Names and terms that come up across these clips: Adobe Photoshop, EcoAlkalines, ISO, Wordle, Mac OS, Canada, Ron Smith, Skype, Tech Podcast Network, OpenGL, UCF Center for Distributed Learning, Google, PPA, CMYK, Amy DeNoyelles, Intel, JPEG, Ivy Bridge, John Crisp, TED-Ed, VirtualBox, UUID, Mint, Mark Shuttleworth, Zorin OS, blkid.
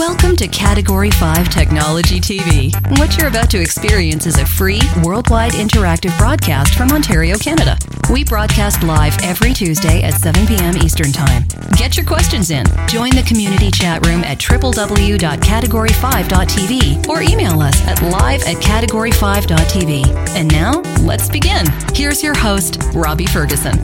Welcome to Category 5 Technology TV. What you're about to experience is a free, worldwide interactive broadcast from Ontario, Canada. We broadcast live every Tuesday at 7 p.m. Eastern Time. Get your questions in. Join the community chat room at www.category5.tv or email us at live@category5.tv. And now, let's begin. Here's your host, Robbie Ferguson.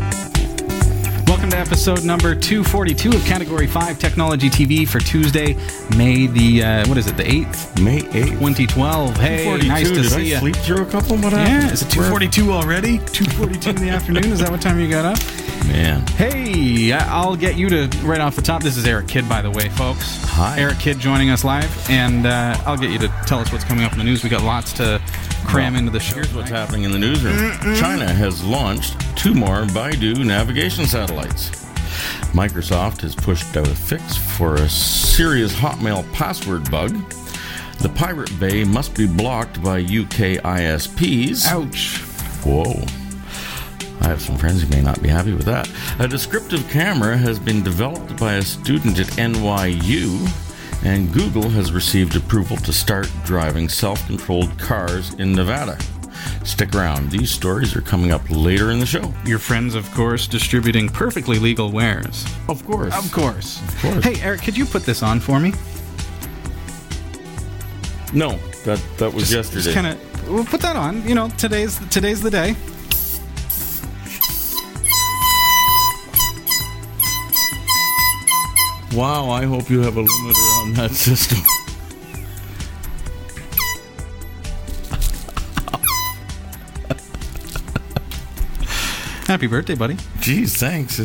Welcome to episode number 242 of Category 5 Technology TV for Tuesday, May the, the 8th? May 8th. 2012. Hey, nice to see you. Did I sleep through a couple? What happened? Yeah, is it 242 already? 242 in the afternoon? Is that what time you got up? Man. Hey, I'll get you to, right off the top, this is Eric Kidd, by the way, folks. Hi. Eric Kidd joining us live, and I'll get you to tell us what's coming up in the news. We got lots to cram into the show. Here's what's happening in the newsroom. China has launched 2 more Baidu navigation satellites. Microsoft has pushed out a fix for a serious Hotmail password bug. The Pirate Bay must be blocked by UK ISPs. Ouch. Whoa. I have some friends who may not be happy with that. A descriptive camera has been developed by a student at NYU, and Google has received approval to start driving self-controlled cars in Nevada. Stick around. These stories are coming up later in the show. Your friends, of course, distributing perfectly legal wares. Of course. Of course. Of course. Hey, Eric, could you put this on for me? No, that was yesterday. Just we'll put that on. You know, today's the day. Wow, I hope you have a limiter on that system. Happy birthday, buddy. Geez, thanks.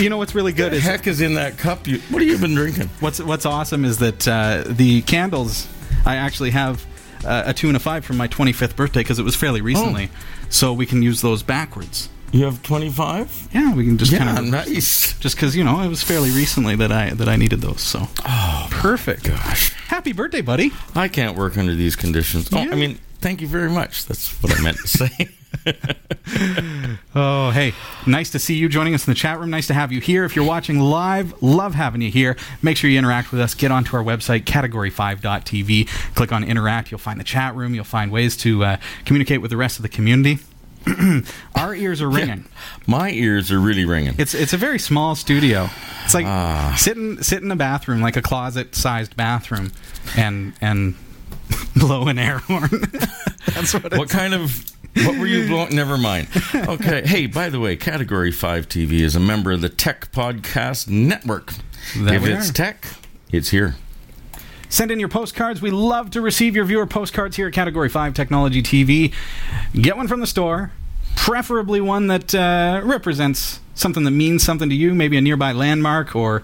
You know what's really good is... heck is in that cup? What have you been drinking? What's awesome is that the candles, I actually have a 2 and a 5 from my 25th birthday because it was fairly recently. Oh. So we can use those backwards. You have 25? Yeah, we can just nice. Just because, it was fairly recently that I needed those, so. Oh, perfect. Gosh. Happy birthday, buddy. I can't work under these conditions. Yeah. Oh, I mean, thank you very much. That's what I meant to say. Oh, hey, nice to see you joining us in the chat room. Nice to have you here. If you're watching live, love having you here. Make sure you interact with us. Get onto our website, category5.tv. Click on Interact. You'll find the chat room. You'll find ways to communicate with the rest of the community. Our ears are ringing. Yeah, my ears are really ringing. It's a very small studio. It's like sit in a bathroom, like a closet-sized bathroom, and blow an air horn. That's what. What were you blowing? Never mind. Okay. Hey, by the way, Category 5 TV is a member of the Tech Podcast Network. If it's tech, it's here. Send in your postcards. We love to receive your viewer postcards here at Category 5 Technology TV. Get one from the store, preferably one that represents something that means something to you, maybe a nearby landmark or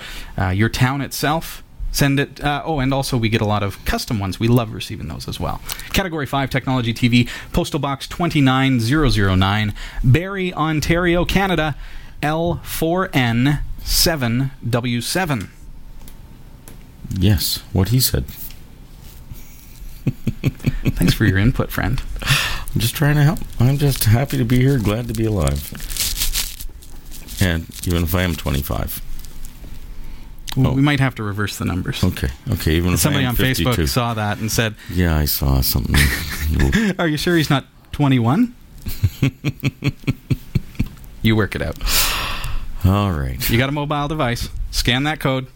your town itself. Send it. And also we get a lot of custom ones. We love receiving those as well. Category 5 Technology TV, Postal Box 29009, Barrie, Ontario, Canada, L4N7W7. Yes, what he said. Thanks for your input, friend. I'm just trying to help. I'm just happy to be here, glad to be alive. And even if I am 25. Well, we might have to reverse the numbers. Okay. Even if somebody on 52. Facebook saw that and said... Yeah, I saw something. Are you sure he's not 21? You work it out. All right. You got a mobile device. Scan that code.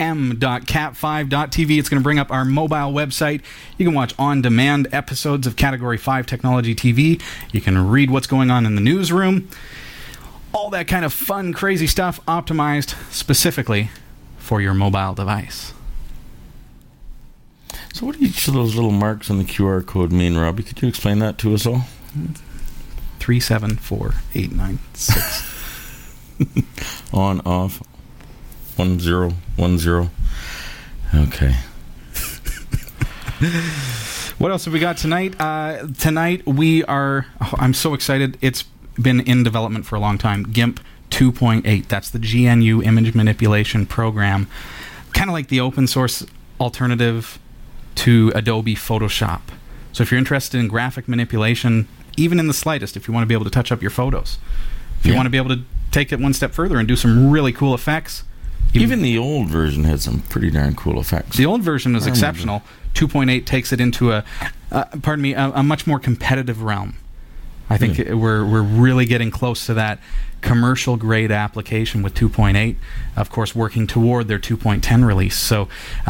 m.cat5.tv. It's going to bring up our mobile website. You can watch on-demand episodes of Category 5 Technology TV. You can read what's going on in the newsroom. All that kind of fun, crazy stuff optimized specifically for your mobile device. So what do each of those little marks on the QR code mean, Robbie? Could you explain that to us all? 3, 7, 4, 8, 9, 6. On, off. 1010. Okay. What else have we got tonight? Tonight we are... Oh, I'm so excited. It's been in development for a long time. GIMP 2.8. That's the GNU Image Manipulation Program. Kind of like the open source alternative to Adobe Photoshop. So if you're interested in graphic manipulation, even in the slightest, if you want to be able to touch up your photos, if you want to be able to take it one step further and do some really cool effects... Even the old version had some pretty darn cool effects. The old version was exceptional. 2.8 takes it into a much more competitive realm. I think we're really getting close to that commercial grade application with 2.8, of course, working toward their 2.10 release. So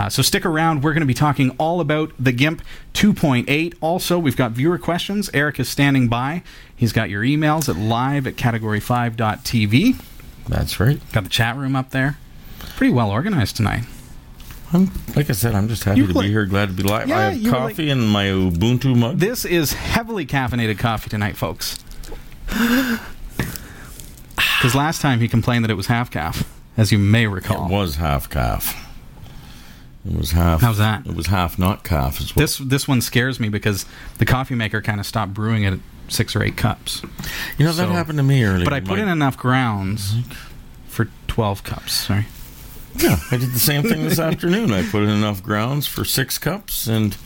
stick around. We're going to be talking all about the GIMP 2.8. Also, we've got viewer questions. Eric is standing by. He's got your emails at live@category5.tv. That's right. Got the chat room up there. Pretty well organized tonight. Like I said, I'm just happy to be here, glad to be live. Yeah, I have coffee in my Ubuntu mug. This is heavily caffeinated coffee tonight, folks. Because last time he complained that it was half-calf, as you may recall. It was half-calf. It was half. How's that? It was half, not calf as well. This one scares me because the coffee maker kind of stopped brewing it at 6 or 8 cups. You know, that happened to me earlier. But I put in enough grounds for 12 cups, sorry. Yeah, I did the same thing this afternoon. I put in enough grounds for 6 cups, and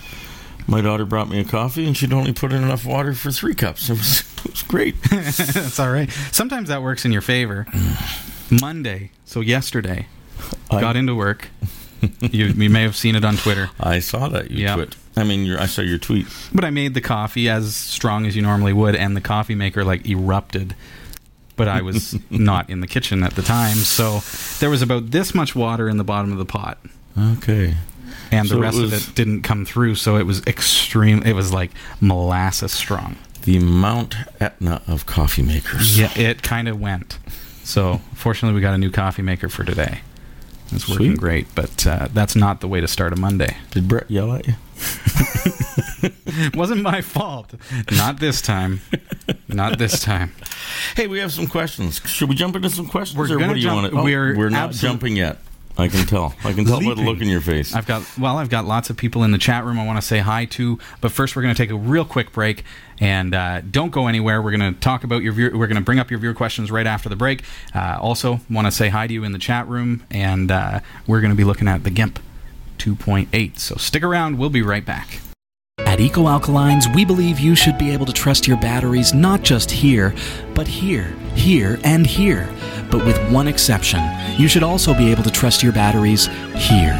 my daughter brought me a coffee, and she'd only put in enough water for 3 cups. It was great. That's all right. Sometimes that works in your favor. Monday, so yesterday, I got into work. You may have seen it on Twitter. I saw that. You tweet. I mean, I saw your tweet. But I made the coffee as strong as you normally would, and the coffee maker, erupted. But I was not in the kitchen at the time, so there was about this much water in the bottom of the pot. Okay. And the rest of it didn't come through, so it was extreme. It was like molasses strong. The Mount Etna of coffee makers. Yeah, it kind of went. So, fortunately, we got a new coffee maker for today. It's working great, but that's not the way to start a Monday. Did Brett yell at you? It wasn't my fault. Not this time. Hey, we have some questions. Should we jump into some questions? We're not jumping yet. I can tell. By the look in your face. I've got lots of people in the chat room I want to say hi to, but first we're going to take a real quick break, and don't go anywhere. We're going to talk about we're going to bring up your viewer questions right after the break. Also, want to say hi to you in the chat room, and we're going to be looking at the GIMP 2.8. So stick around. We'll be right back. At EcoAlkalines, we believe you should be able to trust your batteries not just here, but here, here, and here. But with one exception, you should also be able to trust your batteries here.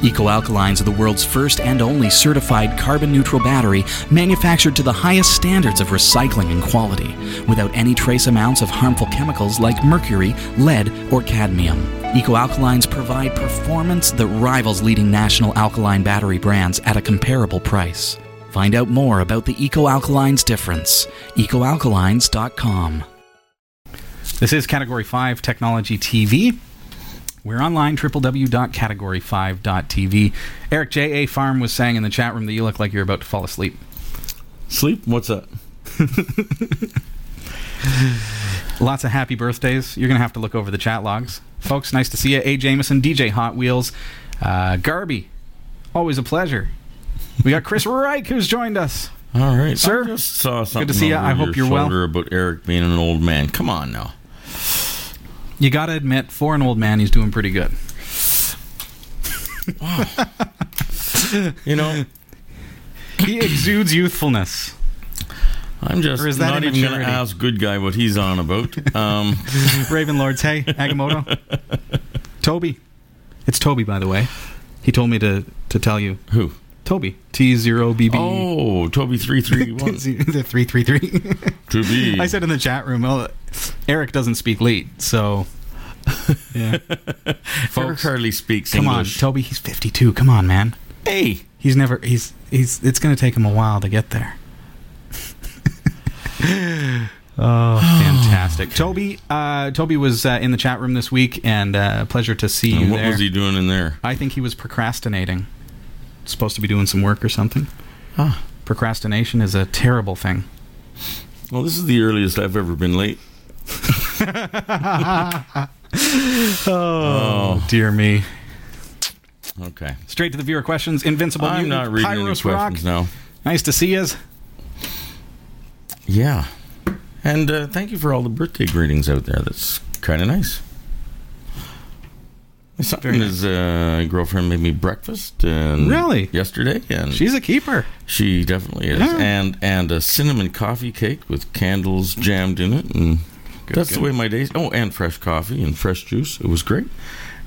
EcoAlkalines are the world's first and only certified carbon-neutral battery manufactured to the highest standards of recycling and quality, without any trace amounts of harmful chemicals like mercury, lead, or cadmium. EcoAlkalines provide performance that rivals leading national alkaline battery brands at a comparable price. Find out more about the EcoAlkalines difference. EcoAlkalines.com. This is Category 5 Technology TV. We're online, www.category5.tv. Eric J.A. Farm was saying in the chat room that you look like you're about to fall asleep. Sleep? What's that? Lots of happy birthdays. You're going to have to look over the chat logs. Folks, nice to see you. A. Jameson, DJ Hot Wheels, Garby, always a pleasure. We got Chris Reich, who's joined us. All right. Sir, I just saw something. Good to see you. I hope you're well. About Eric being an old man. Come on now. You got to admit, for an old man, he's doing pretty good. Wow. You know, he exudes youthfulness. I'm just not even going to ask good guy what he's on about. Raven Lords, hey, Agamotto. Toby. It's Toby, by the way. He told me to tell you. Who? Toby. T0BB. Oh, Toby 331. The 333. To be. I said in the chat room, Eric doesn't speak late, so. Yeah. Folks, Eric hardly speaks English. Come on, Toby, he's 52. Come on, man. Hey. It's going to take him a while to get there. Oh, fantastic. Toby was in the chat room this week, and pleasure to see you there. What was he doing in there? I think he was procrastinating. Supposed to be doing some work or something. Huh. Procrastination is a terrible thing. Well, this is the earliest I've ever been late. Oh, dear me. Okay. Straight to the viewer questions. Invincible. I'm not reading Pyros any questions now. Nice to see you. Yeah. And thank you for all the birthday greetings out there. That's kind of nice. His girlfriend made me breakfast yesterday. And she's a keeper. She definitely is. Yeah. And a cinnamon coffee cake with candles jammed in it. And that's the way my days. Oh, and fresh coffee and fresh juice. It was great.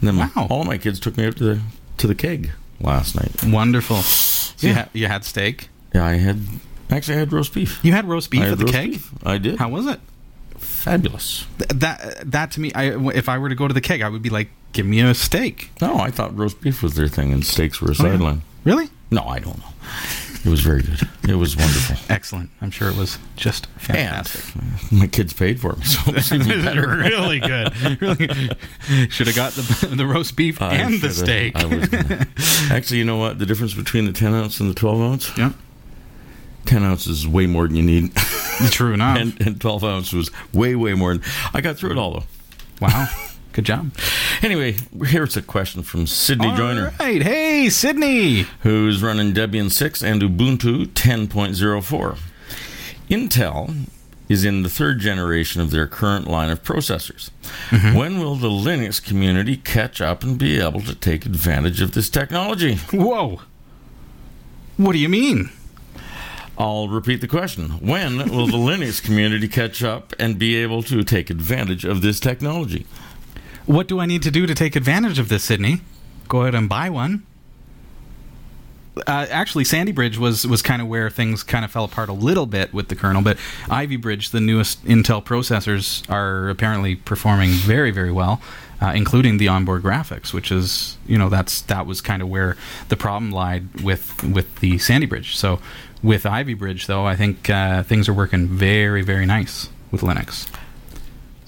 And then all my kids took me up to the keg last night. Wonderful. So you had steak? Yeah, I had roast beef. You had roast beef at the keg? Beef. I did. How was it? Fabulous. That to me, if I were to go to the keg, I would be like, give me a steak. No, I thought roast beef was their thing and steaks were a sideline. Yeah. Really? No, I don't know. It was very good. It was wonderful. Excellent. I'm sure it was just fantastic. And my kids paid for it, so it seemed better. Really good. Really good. Should have got the roast beef and the steak. Actually, you know what? The difference between the 10-ounce and the 12-ounce? Yeah. 10 ounces is way more than you need. True enough. And 12 ounces was way, way more. I got through it all, though. Wow. Good job. Anyway, here's a question from Sydney Joyner. All right. Hey, Sydney. Who's running Debian 6 and Ubuntu 10.04. Intel is in the third generation of their current line of processors. Mm-hmm. When will the Linux community catch up and be able to take advantage of this technology? Whoa. What do you mean? I'll repeat the question. When will the Linux community catch up and be able to take advantage of this technology? What do I need to do to take advantage of this, Sydney? Go ahead and buy one. Actually, Sandy Bridge was kind of where things kind of fell apart a little bit with the kernel, but Ivy Bridge, the newest Intel processors, are apparently performing very, very well, including the onboard graphics, which is, you know, that was kind of where the problem lied with the Sandy Bridge. So with Ivy Bridge, though, I think things are working very, very nice with Linux.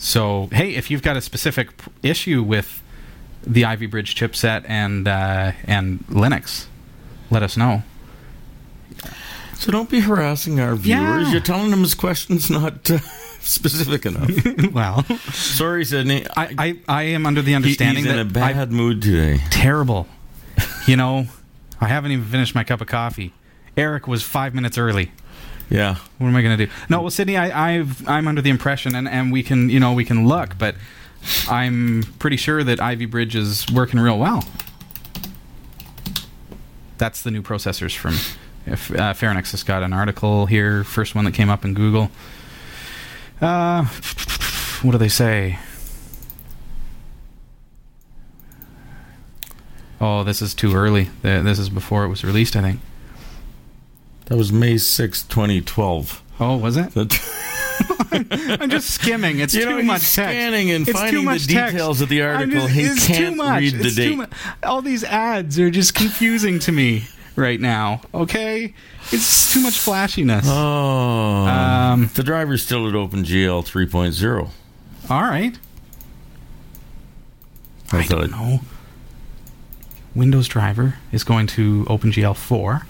So, hey, if you've got a specific issue with the Ivy Bridge chipset and Linux, let us know. So don't be harassing our viewers. Yeah. You're telling them his question's not specific enough. Well. Sorry, Sydney. I am under the understanding that... He's in a bad mood today. Terrible. You know, I haven't even finished my cup of coffee. Eric was 5 minutes early. Yeah. What am I going to do? No, well, Sydney, I'm under the impression, and we can look, but I'm pretty sure that Ivy Bridge is working real well. That's the new processors from... Fairnix has got an article here, first one that came up in Google. What do they say? Oh, this is too early. This is before it was released, I think. That was May 6, 2012. Oh, was it? I'm just skimming. It's too much text. Scanning and finding the details of the article. He can't read the date. All these ads are just confusing to me right now. Okay? It's too much flashiness. Oh. The driver's still at OpenGL 3.0. All right. I don't know. Windows driver is going to OpenGL 4.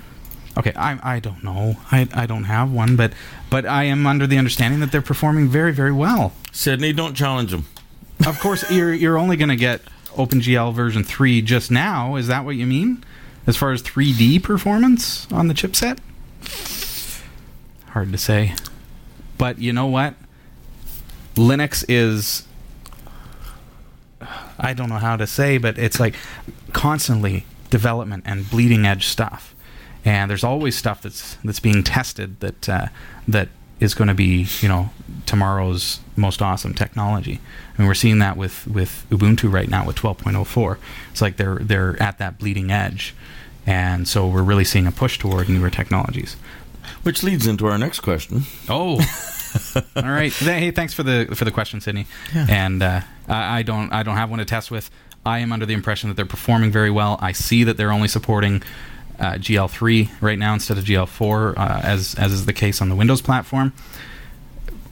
Okay, I don't know. I don't have one, but I am under the understanding that they're performing very, very well. Sydney, don't challenge them. Of course, you're only going to get OpenGL version 3 just now. Is that what you mean? As far as 3D performance on the chipset? Hard to say. But you know what? Linux is... I don't know how to say, but it's like constantly development and bleeding edge stuff. And there's always stuff that's being tested that is going to be, you know, tomorrow's most awesome technology. I mean, we're seeing that with Ubuntu right now with 12.04. It's like they're at that bleeding edge. And so we're really seeing a push toward newer technologies. Which leads into our next question. Oh. All right. Hey, thanks for the question, Sydney. Yeah. And I don't have one to test with. I am under the impression that they're performing very well. I see that they're only supporting GL3 right now instead of GL4, as is the case on the Windows platform.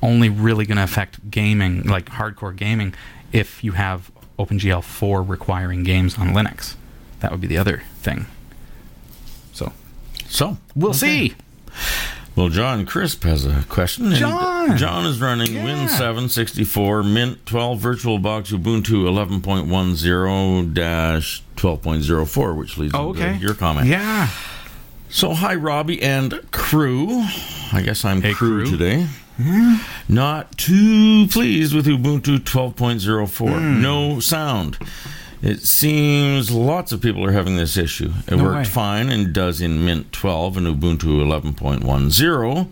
Only really going to affect gaming, like hardcore gaming, if you have OpenGL 4 requiring games on Linux. That would be the other thing. So we'll see. Well, John Crisp has a question. John is running Win764, Mint 12, VirtualBox, Ubuntu 11.10-12.04, which leads into your comment. Yeah. So, hi, Robbie and crew. I guess I'm crew today. Yeah. Not too pleased with Ubuntu 12.04. No sound. It seems lots of people are having this issue. It worked fine and does in Mint 12 and Ubuntu 11.10.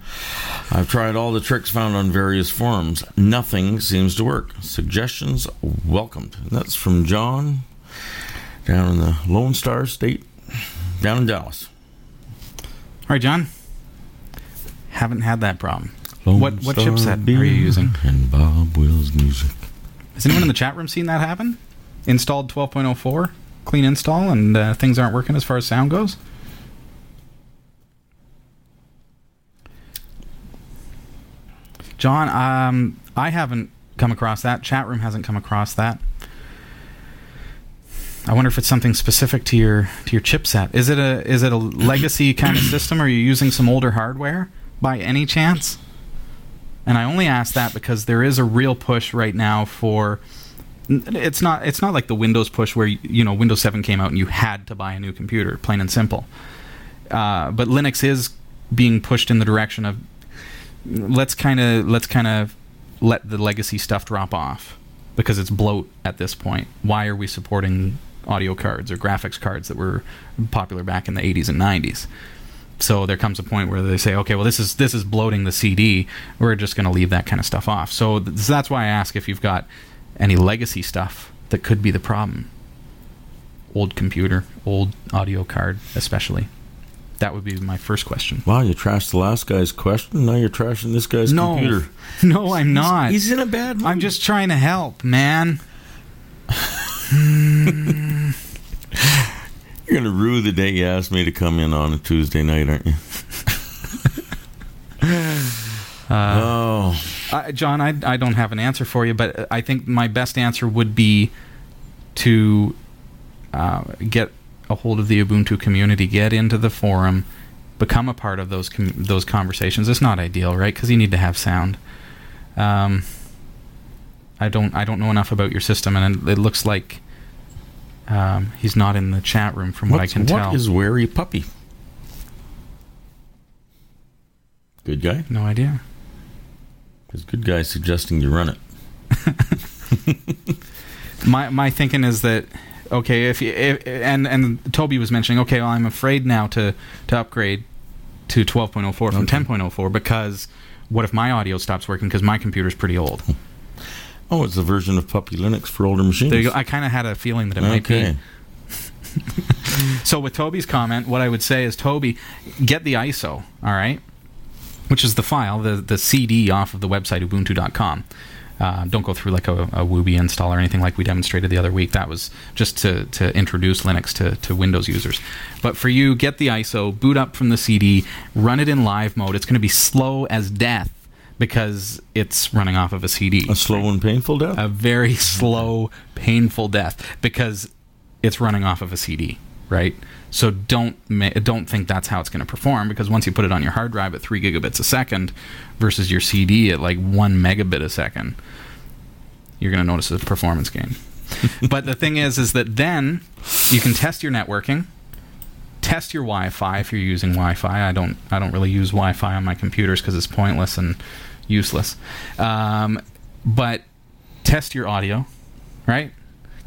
I've tried all the tricks found on various forums. Nothing seems to work. Suggestions welcomed. And that's from John. down in the Lone Star State, down in Dallas. All right, John. Haven't had that problem. What chipset are you using? And Bob Wills music. Has anyone in the chat room seen that happen? Installed 12.04, clean install, and things aren't working as far as sound goes? John, I haven't come across that. Chat room hasn't come across that. I wonder if it's something specific to your chipset. Is it a legacy kind of system? Are you using some older hardware by any chance? And I only ask that because there is a real push right now for it's not like the Windows push where Windows 7 came out and you had to buy a new computer, plain and simple. But Linux is being pushed in the direction of let's kind of let the legacy stuff drop off because it's bloat at this point. Why are we supporting audio cards or graphics cards that were popular back in the 80s and 90s? So there comes a point where they say, okay, well, this is bloating the CD. We're just going to leave that kind of stuff off. So that's why I ask if you've got any legacy stuff that could be the problem. Old computer, old audio card especially. That would be my first question. Wow, you trashed the last guy's question. Now you're trashing this guy's computer. No, I'm not. He's in a bad mood. I'm just trying to help, man. You're going to rue the day you asked me to come in on a Tuesday night, aren't you? John, I don't have an answer for you, but I think my best answer would be to get a hold of the Ubuntu community, get into the forum, become a part of those conversations. It's not ideal, right? Because you need to have sound. I don't know enough about your system, and it looks like he's not in the chat room from what I can tell. What is Wary Puppy? Good guy? No idea. Because good guy suggesting you run it. My thinking is that. Okay, if Toby was mentioning, okay, well, I'm afraid now to upgrade to 12.04 from 10.04 because what if my audio stops working because my computer's pretty old? Oh, it's a version of Puppy Linux for older machines. There you go. I kind of had a feeling that it might be. So with Toby's comment, what I would say is, Toby, get the ISO, all right, which is the file, the CD off of the website ubuntu.com. Don't go through like a Wubi install or anything like we demonstrated the other week. That was just to introduce Linux to Windows users. But for you, get the ISO, boot up from the CD, run it in live mode. It's going to be slow as death because it's running off of a CD. A slow and painful death? A very slow, painful death because it's running off of a CD, right? So don't think that's how it's going to perform, because once you put it on your hard drive at 3 gigabits a second versus your CD at like 1 megabit a second, you're going to notice a performance gain. But the thing is that then you can test your networking, test your Wi-Fi if you're using Wi-Fi. I don't really use Wi-Fi on my computers because it's pointless and useless. But test your audio, right?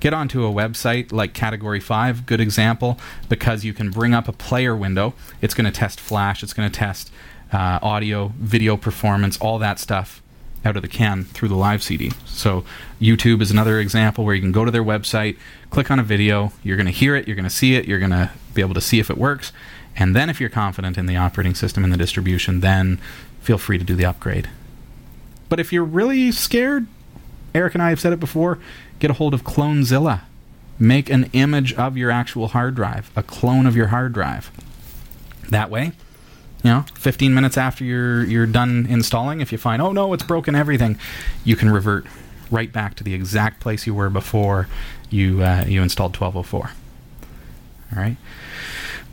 Get onto a website like Category 5, good example, because you can bring up a player window. It's going to test flash. It's going to test audio, video performance, all that stuff out of the can through the live CD. So YouTube is another example where you can go to their website, click on a video. You're going to hear it. You're going to see it. You're going to be able to see if it works. And then if you're confident in the operating system and the distribution, then feel free to do the upgrade. But if you're really scared, Eric and I have said it before, get a hold of Clonezilla. Make an image of your actual hard drive, a clone of your hard drive. That way, 15 minutes after you're done installing, if you find, oh no, it's broken everything, you can revert right back to the exact place you were before you installed 12.04. All right.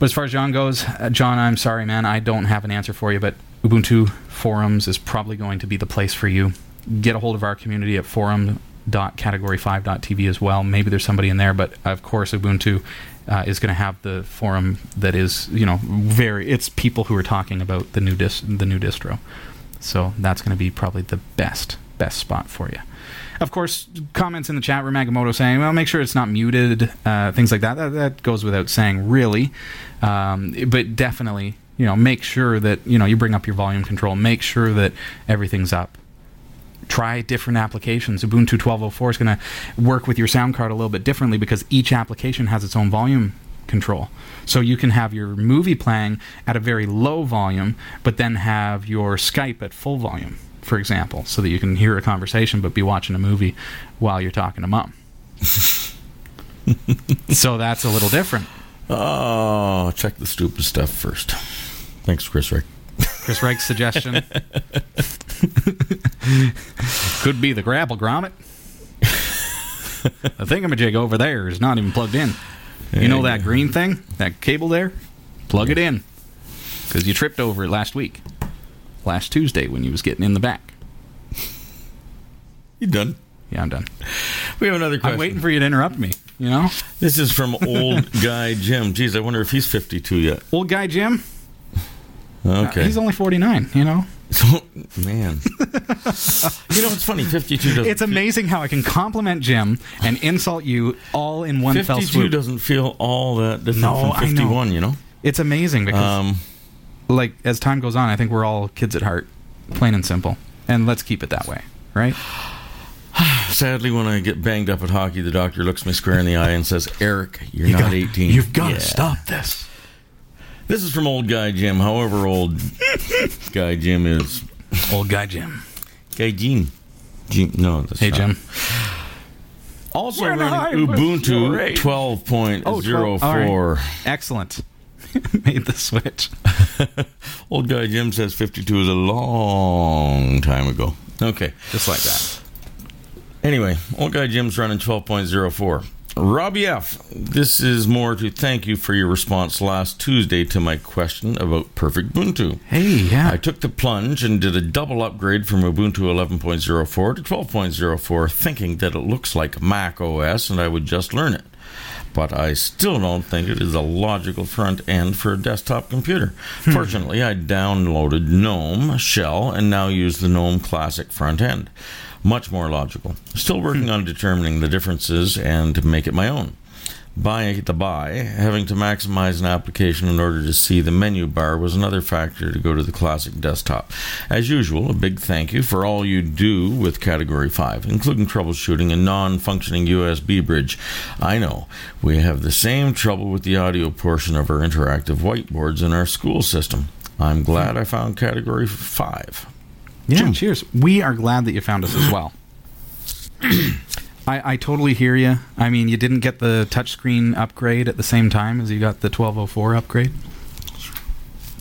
But as far as John goes, John, I'm sorry, man, I don't have an answer for you, but Ubuntu Forums is probably going to be the place for you. Get a hold of our community at forum.category5.tv as well. Maybe there's somebody in there, but of course Ubuntu is going to have the forum that is, it's people who are talking about the new distro. So that's going to be probably the best spot for you. Of course, comments in the chat room, Agamotto saying, well, make sure it's not muted, things like that. That goes without saying, really. But definitely, make sure that, you bring up your volume control. Make sure that everything's up. Try different applications. Ubuntu 12.04 is going to work with your sound card a little bit differently because each application has its own volume control. So you can have your movie playing at a very low volume, but then have your Skype at full volume, for example, so that you can hear a conversation but be watching a movie while you're talking to mom. So that's a little different. Oh, check the stupid stuff first. Thanks, Chris Rick. Chris Reich's suggestion. Could be the grapple grommet. The thingamajig over there is not even plugged in. You know that green thing? That cable there? Plug it in. Because you tripped over it last week. Last Tuesday when you was getting in the back. You done? Yeah, I'm done. We have another question. I'm waiting for you to interrupt me, you know? This is from Old Guy Jim. Geez, I wonder if he's 52 yet. Old Guy Jim? Okay. He's only 49, you know? So, man. You know, it's funny. 52 doesn't... It's amazing how I can compliment Jim and insult you all in one fell swoop. 52 doesn't feel all that different from 51, you know? It's amazing because, like, as time goes on, I think we're all kids at heart, plain and simple. And let's keep it that way, right? Sadly, when I get banged up at hockey, the doctor looks me square in the eye and says, Eric, you're not 18. You've got to stop this. This is from Old Guy Jim, however old Guy Jim is. Old Guy Jim. Guy Jim. Jim. No, that's not. Hey, Jim. Also running Ubuntu 12.04. Oh, 12. Right. Excellent. Made the switch. Old Guy Jim says 52 is a long time ago. Okay. Just like that. Anyway, Old Guy Jim's running 12.04. Robbie F., this is more to thank you for your response last Tuesday to my question about perfect Ubuntu. Hey, yeah. I took the plunge and did a double upgrade from Ubuntu 11.04 to 12.04, thinking that it looks like Mac OS and I would just learn it. But I still don't think it is a logical front end for a desktop computer. Fortunately, I downloaded GNOME Shell and now use the GNOME Classic front end. Much more logical. Still working on determining the differences and to make it my own. Having to maximize an application in order to see the menu bar was another factor to go to the classic desktop. As usual, a big thank you for all you do with Category 5, including troubleshooting a non-functioning USB bridge. I know we have the same trouble with the audio portion of our interactive whiteboards in our school system. I'm glad I found Category 5. Yeah, Jim. Cheers. We are glad that you found us as well. I totally hear you. I mean, you didn't get the touchscreen upgrade at the same time as you got the 12.04 upgrade.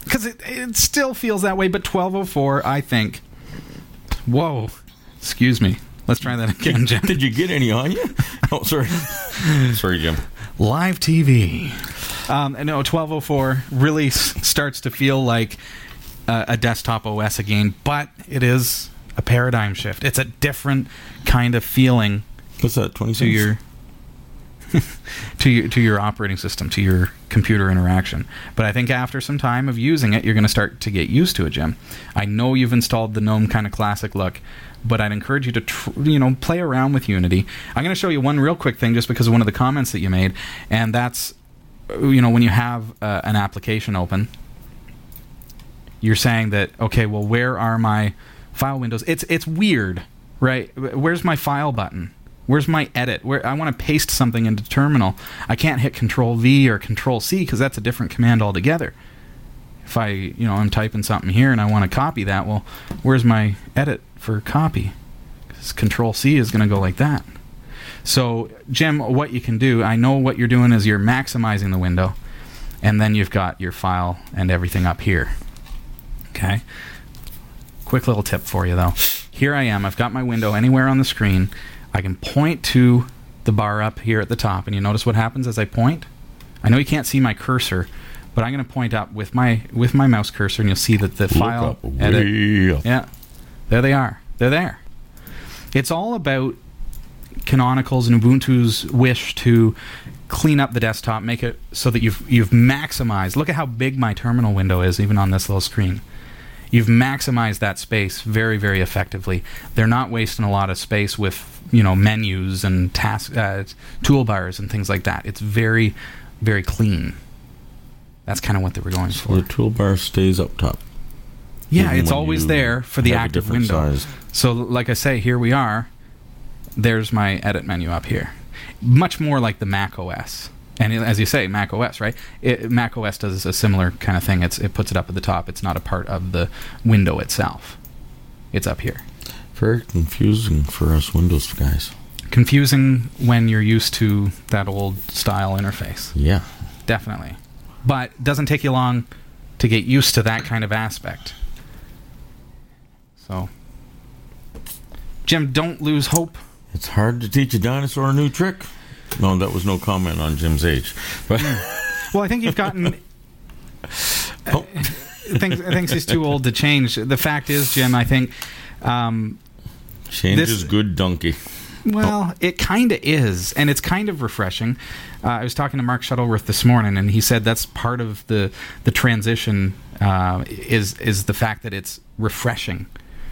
Because it still feels that way, but 12.04, I think... Whoa. Excuse me. Let's try that again, Jim. Did you get any on you? Oh, sorry. Sorry, Jim. Live TV. No, 12.04 really starts to feel like... a desktop OS again, but it is a paradigm shift. It's a different kind of feeling. What's that? 20 cents? to your operating system, to your computer interaction. But I think after some time of using it, you're going to start to get used to it, Jim. I know you've installed the GNOME kind of classic look, but I'd encourage you to play around with Unity. I'm going to show you one real quick thing just because of one of the comments that you made, and that's when you have an application open. You're saying that, okay, well, where are my file windows? It's weird, right? Where's my file button? Where's my edit? Where I want to paste something into terminal. I can't hit Control-V or Control-C because that's a different command altogether. If I, I'm typing something here and I want to copy that, well, where's my edit for copy? Because Control-C is going to go like that. So, Jim, what you can do, I know what you're doing is you're maximizing the window, and then you've got your file and everything up here. Okay. Quick little tip for you, though. Here I am. I've got my window anywhere on the screen. I can point to the bar up here at the top, and you notice what happens as I point? I know you can't see my cursor, but I'm going to point up with my mouse cursor, and you'll see that the file edit. Yeah. There they are. They're there. It's all about Canonical's and Ubuntu's wish to clean up the desktop, make it so that you've maximized. Look at how big my terminal window is, even on this little screen. You've maximized that space very, very effectively. They're not wasting a lot of space with, menus and task toolbars and things like that. It's very, very clean. That's kind of what they were going for. So the toolbar stays up top. Yeah, it's always there for the active window. Size. So like I say, here we are. There's my edit menu up here. Much more like the Mac OS. And as you say, Mac OS, right? Mac OS does a similar kind of thing. It puts it up at the top. It's not a part of the window itself. It's up here. Very confusing for us Windows guys. Confusing when you're used to that old style interface. Yeah. Definitely. But it doesn't take you long to get used to that kind of aspect. So, Jim, don't lose hope. It's hard to teach a dinosaur a new trick. No, that was no comment on Jim's age. But well, I think you've gotten... Thinks he's too old to change. The fact is, Jim, I think... change is good donkey. Well, it kind of is, and it's kind of refreshing. I was talking to Mark Shuttleworth this morning, and he said that's part of the transition is the fact that it's refreshing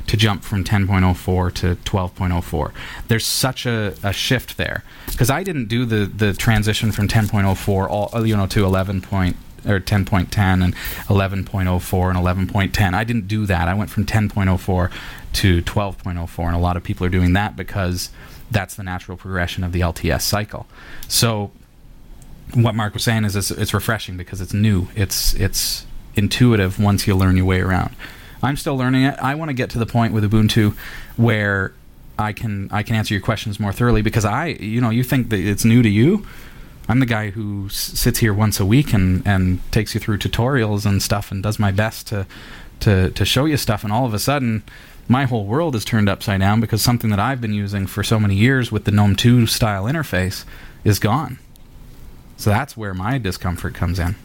to jump from 10.04 to 12.04. There's such a shift there, because I didn't do the transition from 10.04 to 11. Or 10.10 and 11.04 and 11.10. I didn't do that. I went from 10.04 to 12.04, and a lot of people are doing that because that's the natural progression of the LTS cycle. So what Mark was saying is it's refreshing because it's new. It's intuitive once you learn your way around. I'm still learning it. I want to get to the point with Ubuntu where I can answer your questions more thoroughly, because you think that it's new to you. I'm the guy who sits here once a week and takes you through tutorials and stuff and does my best to show you stuff, and all of a sudden my whole world is turned upside down because something that I've been using for so many years with the GNOME 2 style interface is gone. So that's where my discomfort comes in.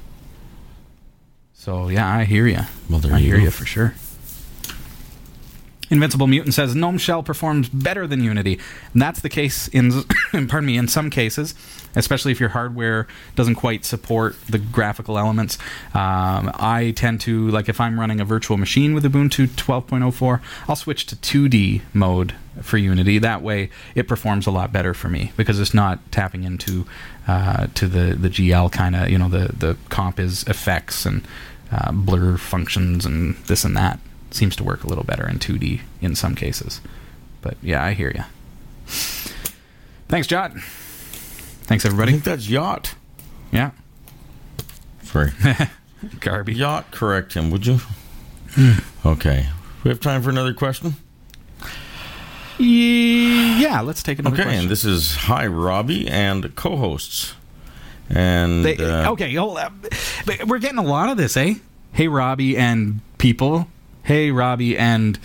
So yeah, I hear you. Well, I hear you for sure. Invincible Mutant says GNOME Shell performs better than Unity. And that's the case in some cases, especially if your hardware doesn't quite support the graphical elements. I tend to, like if I'm running a virtual machine with Ubuntu 12.04, I'll switch to 2D mode for Unity. That way it performs a lot better for me because it's not tapping into to the GL kind of, the comp is effects and blur functions and this and that. Seems to work a little better in 2D in some cases. But yeah, I hear you. Thanks, Jot. Thanks, everybody. I think that's Yacht. Yeah. Sorry. Garby. Yacht, correct him, would you? Okay. We have time for another question? Yeah, let's take another question. Okay, and this is Hi, Robbie, and co-hosts. And okay, hold up. We're getting a lot of this, eh? Hey, Robbie, and people... Hey, Robbie, and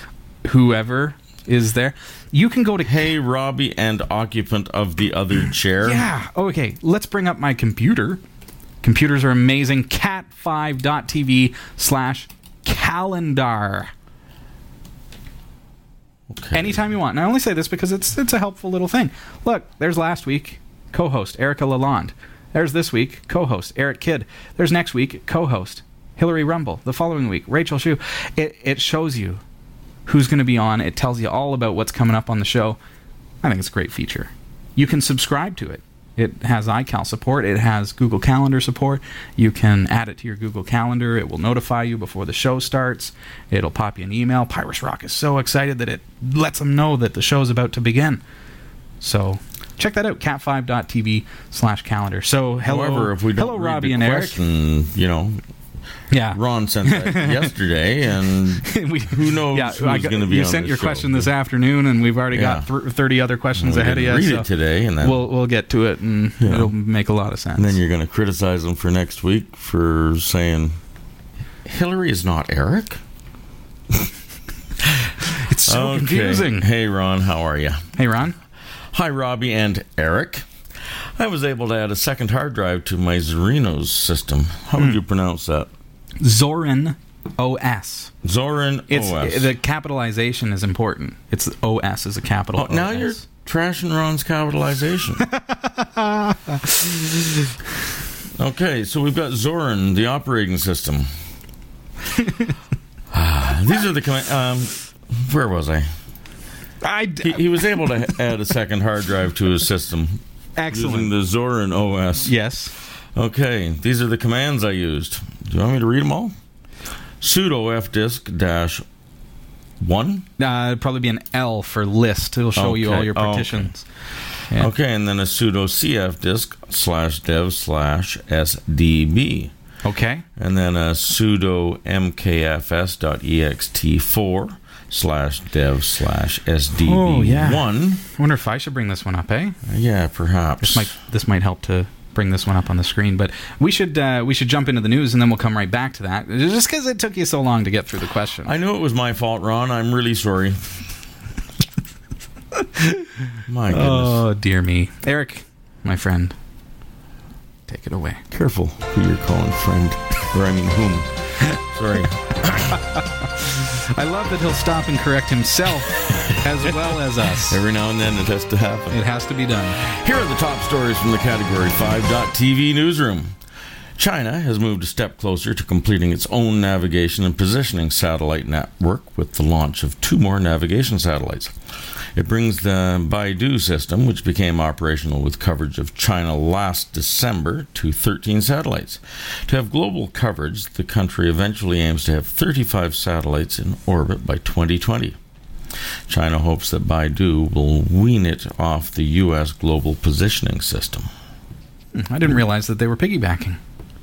whoever is there. You can go to... Hey, Robbie, and occupant of the other chair. Yeah. Okay, let's bring up my computer. Computers are amazing. cat5.tv/calendar. Okay. Anytime you want. And I only say this because it's a helpful little thing. Look, there's last week, co-host, Erica Lalonde. There's this week, co-host, Eric Kidd. There's next week, co-host, Hillary Rumble. The following week, Rachel Hsu. It shows you who's going to be on. It tells you all about what's coming up on the show. I think it's a great feature. You can subscribe to it. It has iCal support. It has Google Calendar support. You can add it to your Google Calendar. It will notify you before the show starts. It'll pop you an email. Pyrus Rock is so excited that it lets them know that the show's about to begin. So... check that out, cat5.tv/calendar. So, hello, however, if we don't hello read Robbie the and question, Eric. Yeah, Ron sent that yesterday, and who knows who's going to be on the show. You sent your question this afternoon, and we've already got 30 other questions ahead of you. Read it today, and then we'll get to it, and it'll make a lot of sense. And then you're going to criticize them for next week for saying, Hillary is not Eric? It's so confusing. Hey, Ron, how are you? Hey, Ron. Hi, Robbie and Eric. I was able to add a second hard drive to my Zorino's system. How would you pronounce that? Zorin OS. Zorin OS. The capitalization is important. It's OS is a capital. Oh, now you're trashing Ron's capitalization. Okay, so we've got Zorin, the operating system. These are the where was I? He was able to add a second hard drive to his system. Excellent. Using the Zorin OS. Yes. Okay, these are the commands I used. Do you want me to read them all? sudo fdisk One? It'd probably be an L for list. It'll show you all your partitions. Okay. Yeah. Okay, and then a sudo cf disk /dev/sdb. Okay. And then a sudo mkfs.ext4 /dev/sdb1. Oh, yeah. I wonder if I should bring this one up, eh? Yeah, perhaps. This might help to bring this one up on the screen, but we should jump into the news and then we'll come right back to that, just because it took you so long to get through the question. I knew it was my fault, Ron. I'm really sorry. My goodness. Oh, dear me. Eric, my friend, take it away. Careful who you're calling friend. Or I mean whom. Sorry. I love that he'll stop and correct himself as well as us. Every now and then it has to happen. It has to be done. Here are the top stories from the Category 5.TV newsroom. China has moved a step closer to completing its own navigation and positioning satellite network with the launch of 2 more navigation satellites. It brings the Baidu system, which became operational with coverage of China last December, to 13 satellites. To have global coverage, the country eventually aims to have 35 satellites in orbit by 2020. China hopes that Baidu will wean it off the U.S. global positioning system. I didn't realize that they were piggybacking.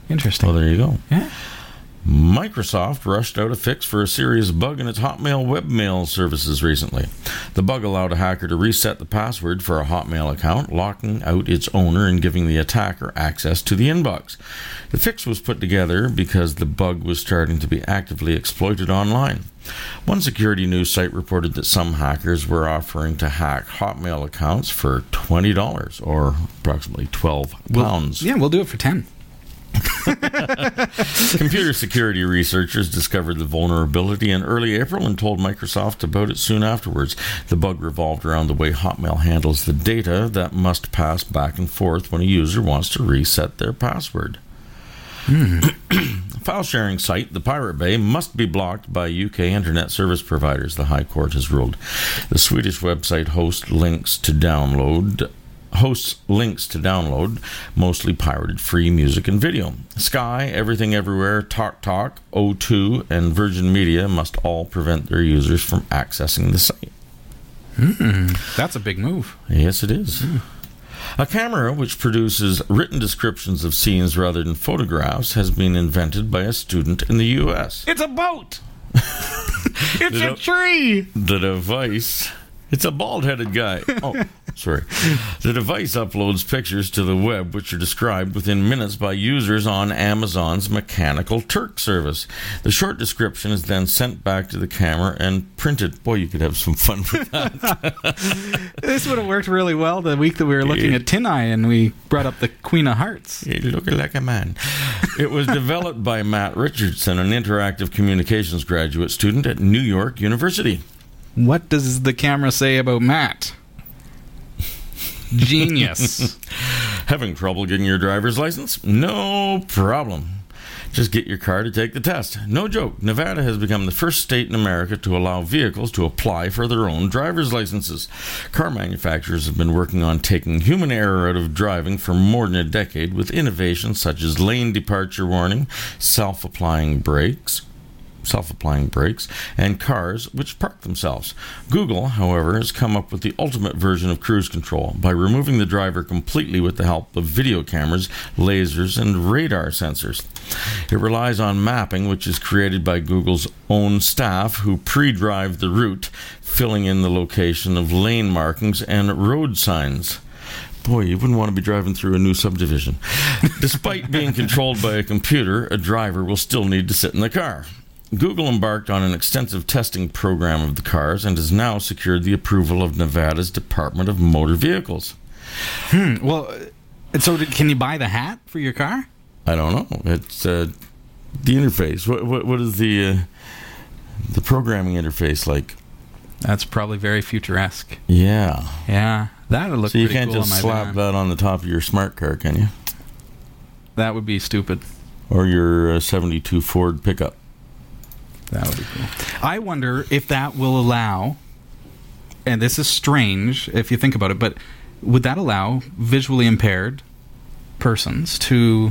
Interesting. Well, there you go. Yeah. Microsoft rushed out a fix for a serious bug in its Hotmail webmail services recently. The bug allowed a hacker to reset the password for a Hotmail account, locking out its owner and giving the attacker access to the inbox. The fix was put together because the bug was starting to be actively exploited online. One security news site reported that some hackers were offering to hack Hotmail accounts for $20, or approximately 12 pounds. We'll do it for 10. Computer security researchers discovered the vulnerability in early April and told Microsoft about it soon afterwards. The bug revolved around the way Hotmail handles the data that must pass back and forth when a user wants to reset their password. File sharing site, The Pirate Bay, must be blocked by UK internet service providers, the High Court has ruled. The Swedish website hosts links to download mostly pirated free music and video. Sky, Everything Everywhere, TalkTalk, O2, and Virgin Media must all prevent their users from accessing the site. That's a big move. Yes, it is. A camera which produces written descriptions of scenes rather than photographs has been invented by a student in the U.S. It's a boat! It's a tree! The device... It's a bald-headed guy. Oh, sorry. The device uploads pictures to the web, which are described within minutes by users on Amazon's Mechanical Turk service. The short description is then sent back to the camera and printed. Boy, you could have some fun with that. This would have worked really well the week that we were looking at Tin Eye, and we brought up the Queen of Hearts. It looked like a man. It was developed by Matt Richardson, an interactive communications graduate student at New York University. What does the camera say about Matt? Genius. Having trouble getting your driver's license? No problem. Just get your car to take the test. No joke, Nevada has become the first state in America to allow vehicles to apply for their own driver's licenses. Car manufacturers have been working on taking human error out of driving for more than a decade with innovations such as lane departure warning, self-applying brakes, and cars which park themselves. Google, however, has come up with the ultimate version of cruise control by removing the driver completely with the help of video cameras, lasers, and radar sensors. It relies on mapping, which is created by Google's own staff who pre-drive the route, filling in the location of lane markings and road signs. Boy, you wouldn't want to be driving through a new subdivision. Despite being controlled by a computer, a driver will still need to sit in the car. Google embarked on an extensive testing program of the cars and has now secured the approval of Nevada's Department of Motor Vehicles. Well, so can you buy the hat for your car? I don't know. It's the interface. What is the programming interface like? That's probably very futuresque. Yeah. Yeah. That would look pretty cool. So you can't just slap that on the top of your smart car, can you? That would be stupid. Or your 72 Ford pickup. That would be cool. I wonder if that will allow, and this is strange if you think about it, but would that allow visually impaired persons to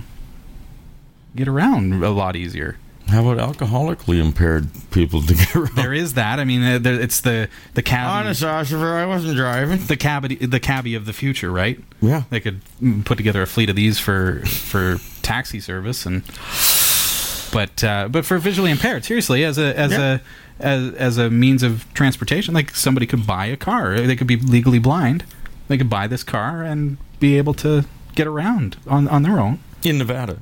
get around a lot easier? How about alcoholically impaired people to get around? There is that. I mean, it's the cabbie. Honest, Oshiver, I wasn't driving. The cabbie of the future, right? Yeah. They could put together a fleet of these for taxi service, and but for visually impaired, seriously, as a means of transportation, like somebody could buy a car. They could be legally blind. They could buy this car and be able to get around on their own. In Nevada.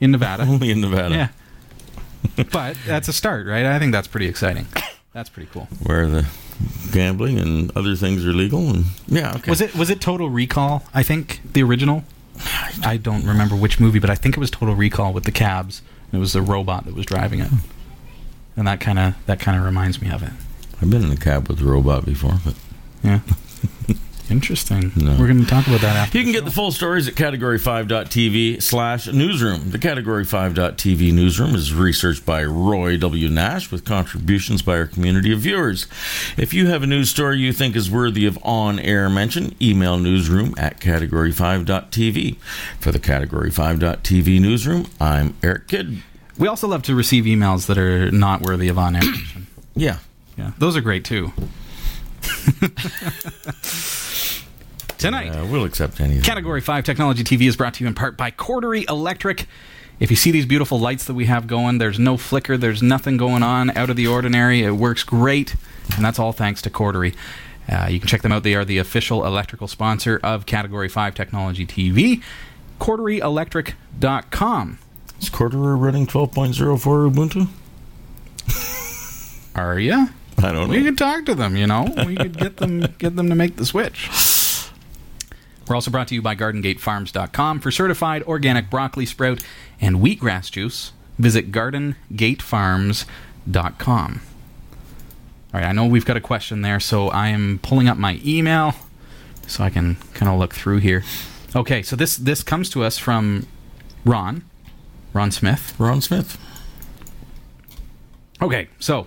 Only in Nevada. Yeah. But that's a start, right? I think that's pretty exciting. That's pretty cool. Where the gambling and other things are legal, and yeah, okay. Was it Total Recall? I think the original. I don't remember which movie, but I think it was Total Recall with the cabs. It was the robot that was driving it, and that kind of reminds me of it. I've been in a cab with a robot before, but yeah. Interesting. No. We're going to talk about that after. You can get the full stories at category5.tv/newsroom. The category5.tv newsroom is researched by Roy W. Nash with contributions by our community of viewers. If you have a news story you think is worthy of on-air mention, email newsroom@category5.tv. For the category5.tv newsroom, I'm Eric Kidd. We also love to receive emails that are not worthy of on-air mention. Yeah. Those are great, too. Tonight, we'll accept anything. Category 5 Technology TV is brought to you in part by Cordery Electric. If you see these beautiful lights that we have going, there's no flicker, there's nothing going on out of the ordinary. It works great, and that's all thanks to Cordery. You can check them out. They are the official electrical sponsor of Category 5 Technology TV, CorderyElectric.com. Is Cordery running 12.04 Ubuntu? Are ya? I don't know. We could talk to them, you know. We could get them to make the switch. We're also brought to you by GardenGateFarms.com. For certified organic broccoli, sprout, and wheatgrass juice, visit GardenGateFarms.com. All right, I know we've got a question there, so I am pulling up my email so I can kind of look through here. Okay, so this comes to us from Ron Smith. Okay, so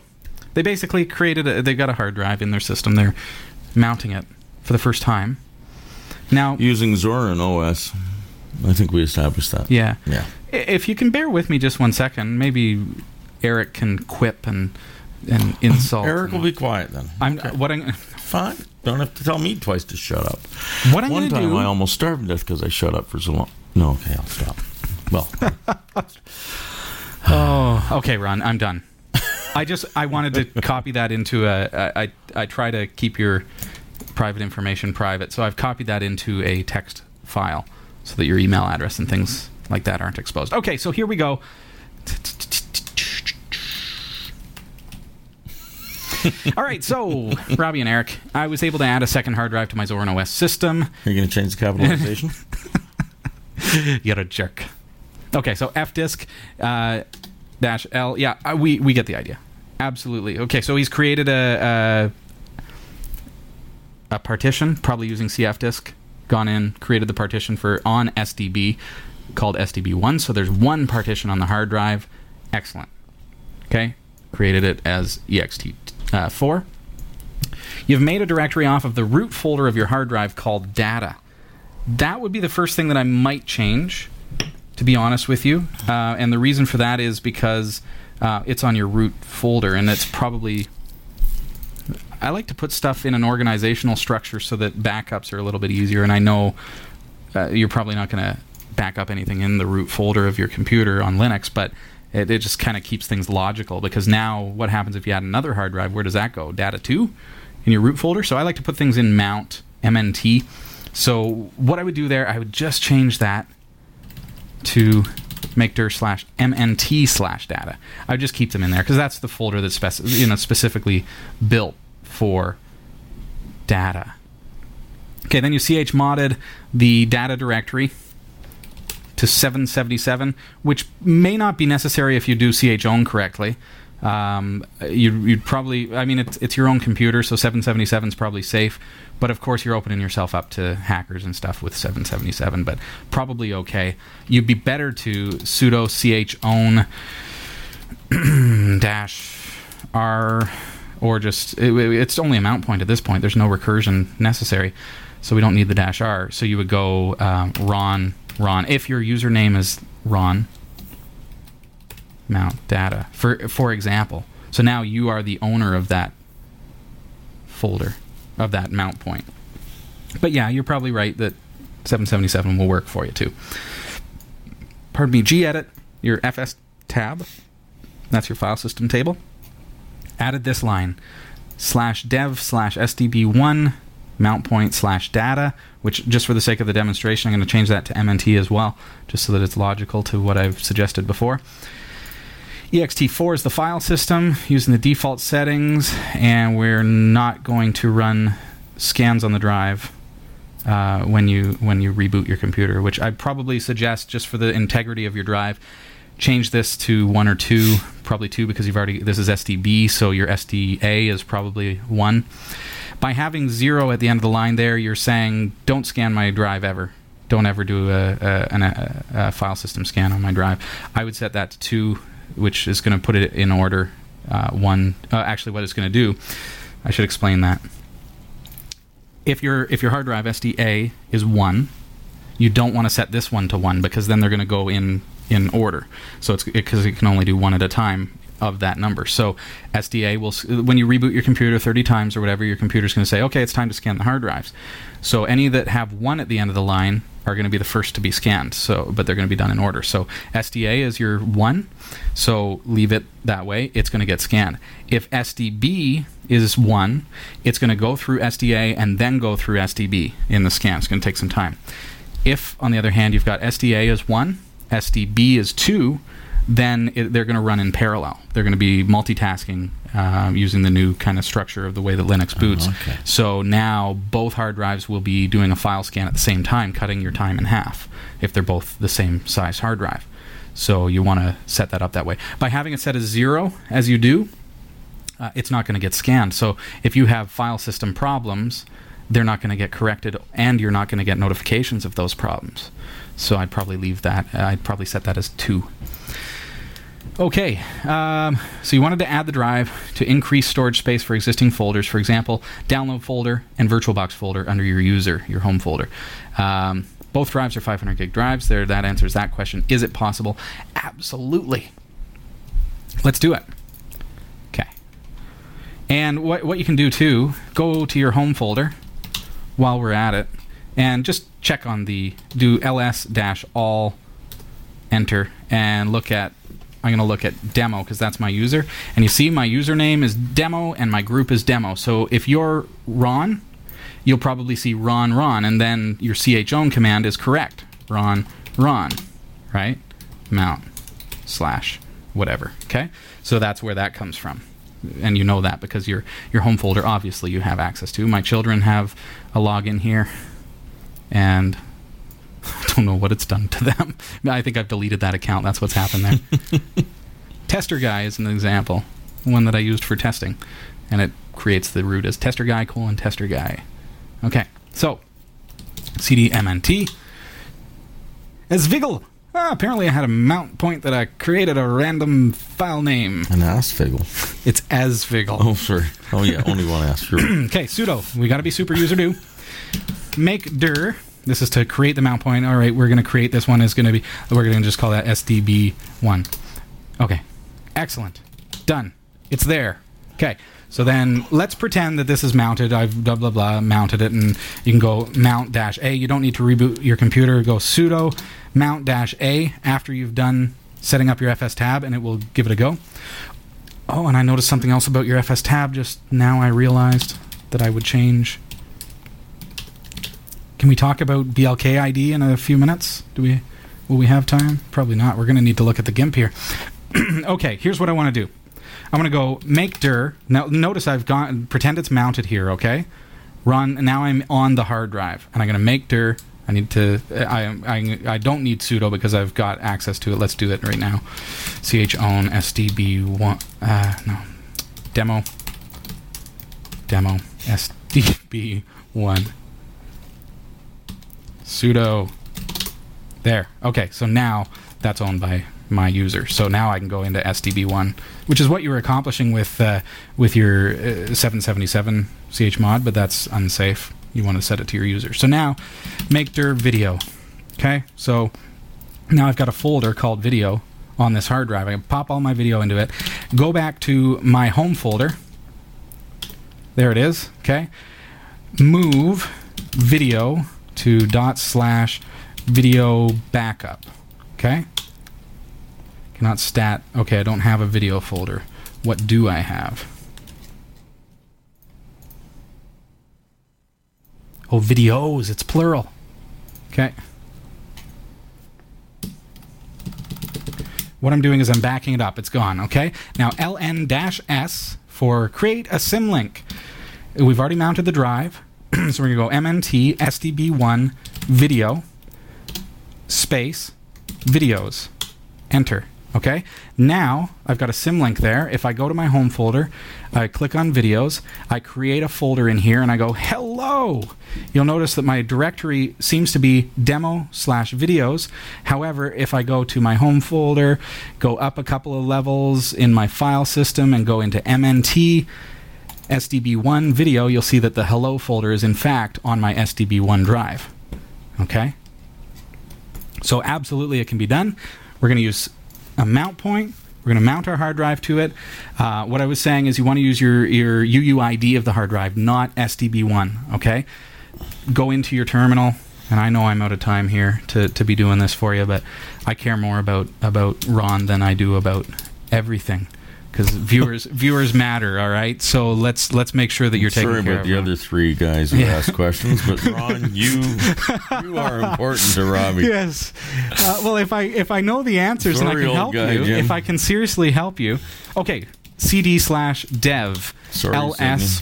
they basically they've got a hard drive in their system. They're mounting it for the first time. Now, using Zorin OS, I think we established that. Yeah. If you can bear with me just 1 second, maybe Eric can quip and insult. Eric will be quiet then. Fine. Don't have to tell me twice to shut up. One time I almost starved to death because I shut up for so long. No, okay, I'll stop. Well. Oh, okay, Ron, I'm done. I wanted to copy that into I try to keep your private information private, so I've copied that into a text file so that your email address and things like that aren't exposed. Okay, so here we go. All right, so Robbie and Eric, I was able to add a second hard drive to my Zorin OS system. Are you going to change the capitalization? You're a jerk. Okay, so fdisk -l. Yeah, we get the idea. Absolutely. Okay, so he's created a partition, probably using cfdisk, gone in, created the partition for on SDB called SDB1. So there's one partition on the hard drive. Excellent. Okay, created it as ext4. You've made a directory off of the root folder of your hard drive called data. That would be the first thing that I might change, to be honest with you. And the reason for that is because it's on your root folder, and it's probably... I like to put stuff in an organizational structure so that backups are a little bit easier, and I know you're probably not going to back up anything in the root folder of your computer on Linux, but it just kind of keeps things logical, because now what happens if you add another hard drive? Where does that go? Data 2 in your root folder? So I like to put things in mount, MNT. So what I would do there, I would just change that to makedir /mnt/data. I would just keep them in there, because that's the folder that's specifically built for data. Okay, then you chmodded the data directory to 777, which may not be necessary if you do chown correctly. You'd probably, I mean, it's your own computer, so 777 is probably safe, but of course you're opening yourself up to hackers and stuff with 777, but probably okay. You'd be better to sudo chown -r, or just, it's only a mount point at this point. There's no recursion necessary, so we don't need the -r. So you would go Ron, if your username is Ron, mount data, for example. So now you are the owner of that folder, of that mount point. But yeah, you're probably right that 777 will work for you too. Pardon me, gedit, your FS tab, that's your file system table, added this line, /dev/SDB1 mount point /data, which just for the sake of the demonstration, I'm going to change that to MNT as well, just so that it's logical to what I've suggested before. ext4 is the file system using the default settings, and we're not going to run scans on the drive when you reboot your computer, which I'd probably suggest, just for the integrity of your drive, change this to 1 or 2, probably 2, because you've already, this is SDB, so your SDA is probably 1. By having 0 at the end of the line there, you're saying, don't scan my drive ever. Don't ever do a file system scan on my drive. I would set that to 2, which is going to put it in order. Actually, what it's going to do, I should explain that. If your hard drive SDA is 1, you don't want to set this one to 1, because then they're going to go in order. So it's because it can only do one at a time of that number. So SDA will, when you reboot your computer 30 times or whatever, your computer's going to say, okay, it's time to scan the hard drives. So any that have 1 at the end of the line are going to be the first to be scanned. So, but they're going to be done in order. So SDA is your 1. So leave it that way. It's going to get scanned. If SDB is 1, it's going to go through SDA and then go through SDB in the scan. It's going to take some time. If, on the other hand, you've got SDA is 1, SDB is 2, then they're going to run in parallel. They're going to be multitasking using the new kind of structure of the way that Linux boots. Oh, okay. So now both hard drives will be doing a file scan at the same time, cutting your time in half if they're both the same size hard drive. So you want to set that up that way. By having it set as 0, as you do, it's not going to get scanned. So if you have file system problems, they're not going to get corrected, and you're not going to get notifications of those problems. So I'd probably leave that. I'd probably set that as 2. Okay, so you wanted to add the drive to increase storage space for existing folders. For example, download folder and VirtualBox folder under your user, your home folder. Both drives are 500 gig drives. There, that answers that question. Is it possible? Absolutely. Let's do it. Okay. And what you can do too, go to your home folder while we're at it, and just check on do ls-all, enter, and look at, I'm going to look at demo because that's my user. And you see my username is demo and my group is demo. So if you're Ron, you'll probably see Ron, and then your chown command is correct. Ron, right? Mount / whatever, okay? So that's where that comes from. And you know that because your home folder, obviously, you have access to. My children have a login here. And I don't know what it's done to them. I think I've deleted that account. That's what's happened there. Tester guy is an example, one that I used for testing. And it creates the root as tester guy : tester guy. Okay, so cd mnt as Viggle. Apparently I had a mount point that I created a random file name. An asviggle. It's asviggle. Oh, sure. Oh, yeah, only one as. Okay, sudo. We got to be super user do. Make dir, this is to create the mount point. All right, we're going to create this one. We're going to just call that SDB1. Okay, excellent. Done. It's there. Okay, so then let's pretend that this is mounted. I've mounted it, and you can go mount-a. You don't need to reboot your computer. Go sudo mount-a after you've done setting up your FS tab, and it will give it a go. Oh, and I noticed something else about your FS tab just now. I realized that I would change. Can we talk about BLK ID in a few minutes? Will we have time? Probably not. We're going to need to look at the GIMP here. Okay, here's what I want to do. I'm going to go make dir. Now, notice I've gone, pretend it's mounted here, okay? Run, now I'm on the hard drive, and I'm going to make dir. I need to, I don't need sudo because I've got access to it. Let's do it right now. chown sdb1, no, demo, sdb1. Sudo. There. Okay, so now that's owned by my user. So now I can go into SDB1, which is what you were accomplishing with your 777 chmod, but that's unsafe. You want to set it to your user. So now, make dir video. Okay, so now I've got a folder called video on this hard drive. I can pop all my video into it, go back to my home folder. There it is, okay? Move video to /video backup, okay? Cannot stat, okay, I don't have a video folder. What do I have? Oh, videos, it's plural, okay? What I'm doing is I'm backing it up. It's gone, okay? Now, ln-s for create a symlink. We've already mounted the drive, so we're going to go mnt stb1 video space videos. Enter, okay? Now, I've got a symlink there. If I go to my home folder, I click on videos, I create a folder in here, and I go, hello! You'll notice that my directory seems to be demo/videos. However, if I go to my home folder, go up a couple of levels in my file system, and go into MNT, SDB1 video, you'll see that the hello folder is, in fact, on my SDB1 drive, okay? So absolutely it can be done. We're going to use a mount point. We're going to mount our hard drive to it. What I was saying is you want to use your UUID of the hard drive, not SDB1, okay? Go into your terminal, and I know I'm out of time here to be doing this for you, but I care more about Ron than I do about everything, because viewers matter, all right? So let's make sure that you're taking care of them. Sorry about the other three guys who asked questions, but Ron, you are important to Robbie. Yes. Well, if I know the answers and I can help you, Jim. If I can seriously help you. Okay, cd/dev ls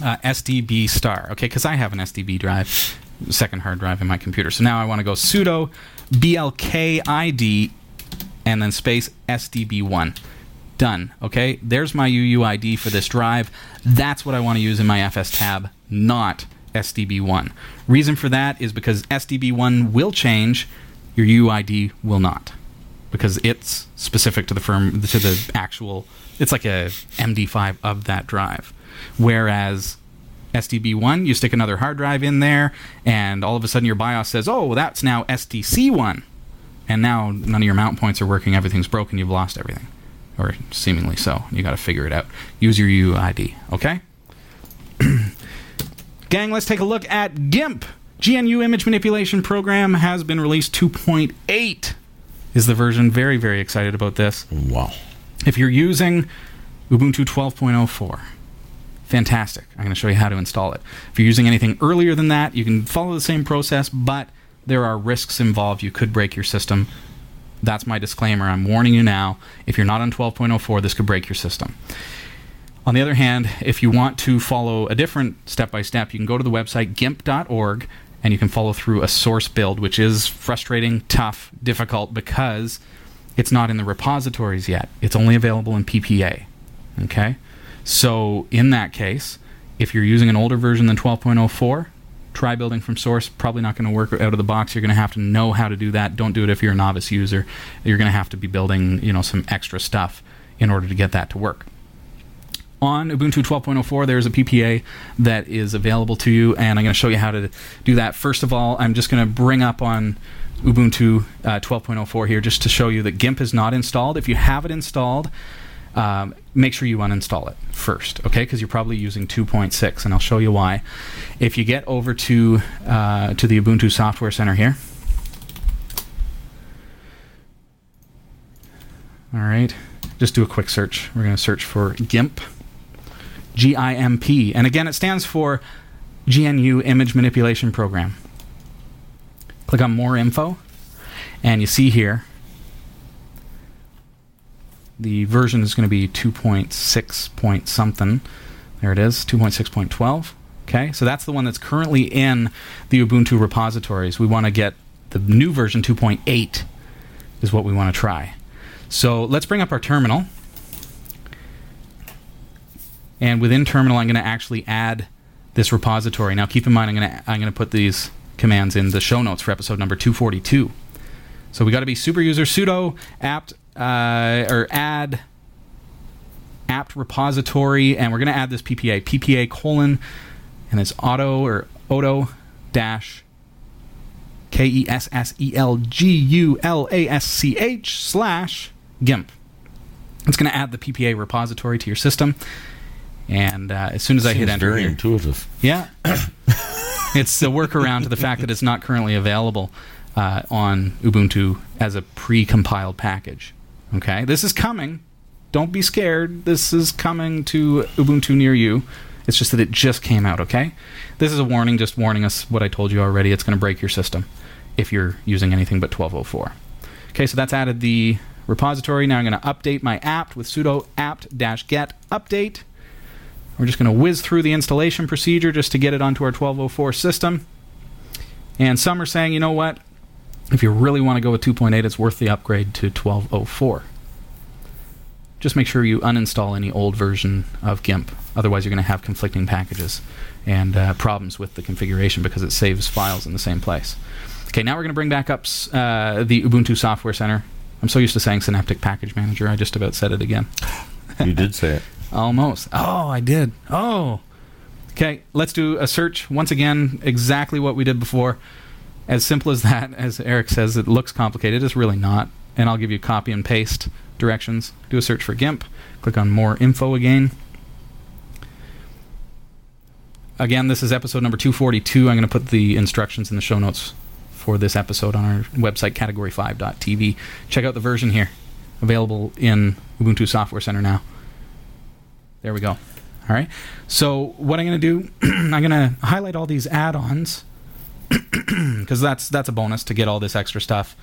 SDB star, okay, because I have an SDB drive, second hard drive in my computer. So now I want to go sudo blkid and then space SDB1. Done, okay? There's my UUID for this drive. That's what I want to use in my FS tab, not SDB1. Reason for that is because SDB1 will change, your UUID will not, because it's specific to the firm, to the actual, it's like a MD5 of that drive. Whereas SDB1, you stick another hard drive in there, and all of a sudden your BIOS says, oh, that's now SDC1. And now none of your mount points are working, everything's broken, you've lost everything. Or seemingly so. You got to figure it out. Use your UUID, okay? Gang, let's take a look at GIMP. GNU Image Manipulation Program has been released. 2.8 is the version. Very, very excited about this. Wow. If you're using Ubuntu 12.04, fantastic. I'm going to show you how to install it. If you're using anything earlier than that, you can follow the same process, but there are risks involved. You could break your system. That's my disclaimer. I'm warning you now. If you're not on 12.04, this could break your system. On the other hand, if you want to follow a different step-by-step, you can go to the website gimp.org, and you can follow through a source build, which is frustrating, tough, difficult, because it's not in the repositories yet. It's only available in PPA. Okay? So in that case, if you're using an older version than 12.04, try building from source. Probably not going to work out of the box. You're going to have to know how to do that. Don't do it if you're a novice user. You're going to have to be building, you know, some extra stuff in order to get that to work. On Ubuntu 12.04, there's a PPA that is available to you, and I'm going to show you how to do that. First of all, I'm just going to bring up on Ubuntu 12.04 here just to show you that GIMP is not installed. If you have it installed, make sure you uninstall it first, okay? Because you're probably using 2.6, and I'll show you why. If you get over to the Ubuntu Software Center here, all right, just do a quick search. We're going to search for GIMP, G-I-M-P, and again, it stands for GNU Image Manipulation Program. Click on More Info, and you see here, the version is going to be 2.6 point something. There it is, 2.6.12. Okay, so that's the one that's currently in the Ubuntu repositories. We want to get the new version, 2.8 is what we want to try. So let's bring up our terminal. And within terminal, I'm going to actually add this repository. Now keep in mind, I'm going to put these commands in the show notes for episode number 242. So we got to be super user sudo apt or add apt repository, and we're going to add this PPA colon, and it's auto dash KESSELGULASCH/GIMP. It's going to add the PPA repository to your system. And as soon as I hit enter, very intuitive. Yeah. It's a workaround to the fact that it's not currently available on Ubuntu as a pre-compiled package. Okay? This is coming. Don't be scared. This is coming to Ubuntu near you. It's just that it just came out, okay? This is a warning, just warning us what I told you already. It's going to break your system if you're using anything but 12.04. Okay, so that's added the repository. Now I'm going to update my apt with sudo apt-get update. We're just going to whiz through the installation procedure just to get it onto our 12.04 system. And some are saying, you know what? If you really want to go with 2.8, it's worth the upgrade to 12.04. Just make sure you uninstall any old version of GIMP. Otherwise, you're going to have conflicting packages and problems with the configuration because it saves files in the same place. Okay, now we're going to bring back up the Ubuntu Software Center. I'm so used to saying Synaptic Package Manager, I just about said it again. You did say it. Almost. Oh, I did. Oh. Okay, let's do a search. Once again, exactly what we did before. As simple as that. As Eric says, it looks complicated. It's really not. And I'll give you copy and paste directions. Do a search for GIMP. Click on More Info again. Again, this is episode number 242. I'm going to put the instructions in the show notes for this episode on our website, category5.tv. Check out the version here. Available in Ubuntu Software Center now. There we go. All right. So what I'm going to do, I'm going to highlight all these add-ons because that's a bonus to get all this extra stuff.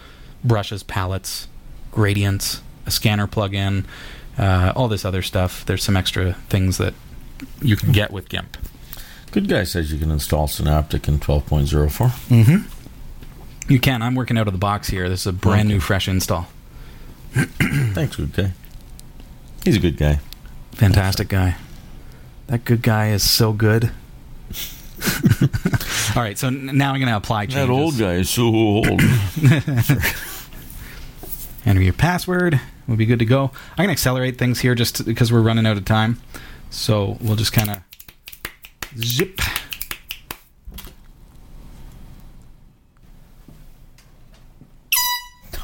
Brushes, palettes, gradients, a scanner plug-in, all this other stuff. There's some extra things that you can get with GIMP. Good guy says you can install Synaptic in 12.04. Mm-hmm. You can. I'm working out of the box here. This is a brand new, fresh install. Thanks, good guy. He's a good guy. Fantastic guy. That good guy is so good. All right, so now I'm going to apply changes. That old guy is so old. Enter your password. We'll be good to go. I'm going to accelerate things here just because we're running out of time. So we'll just kind of zip.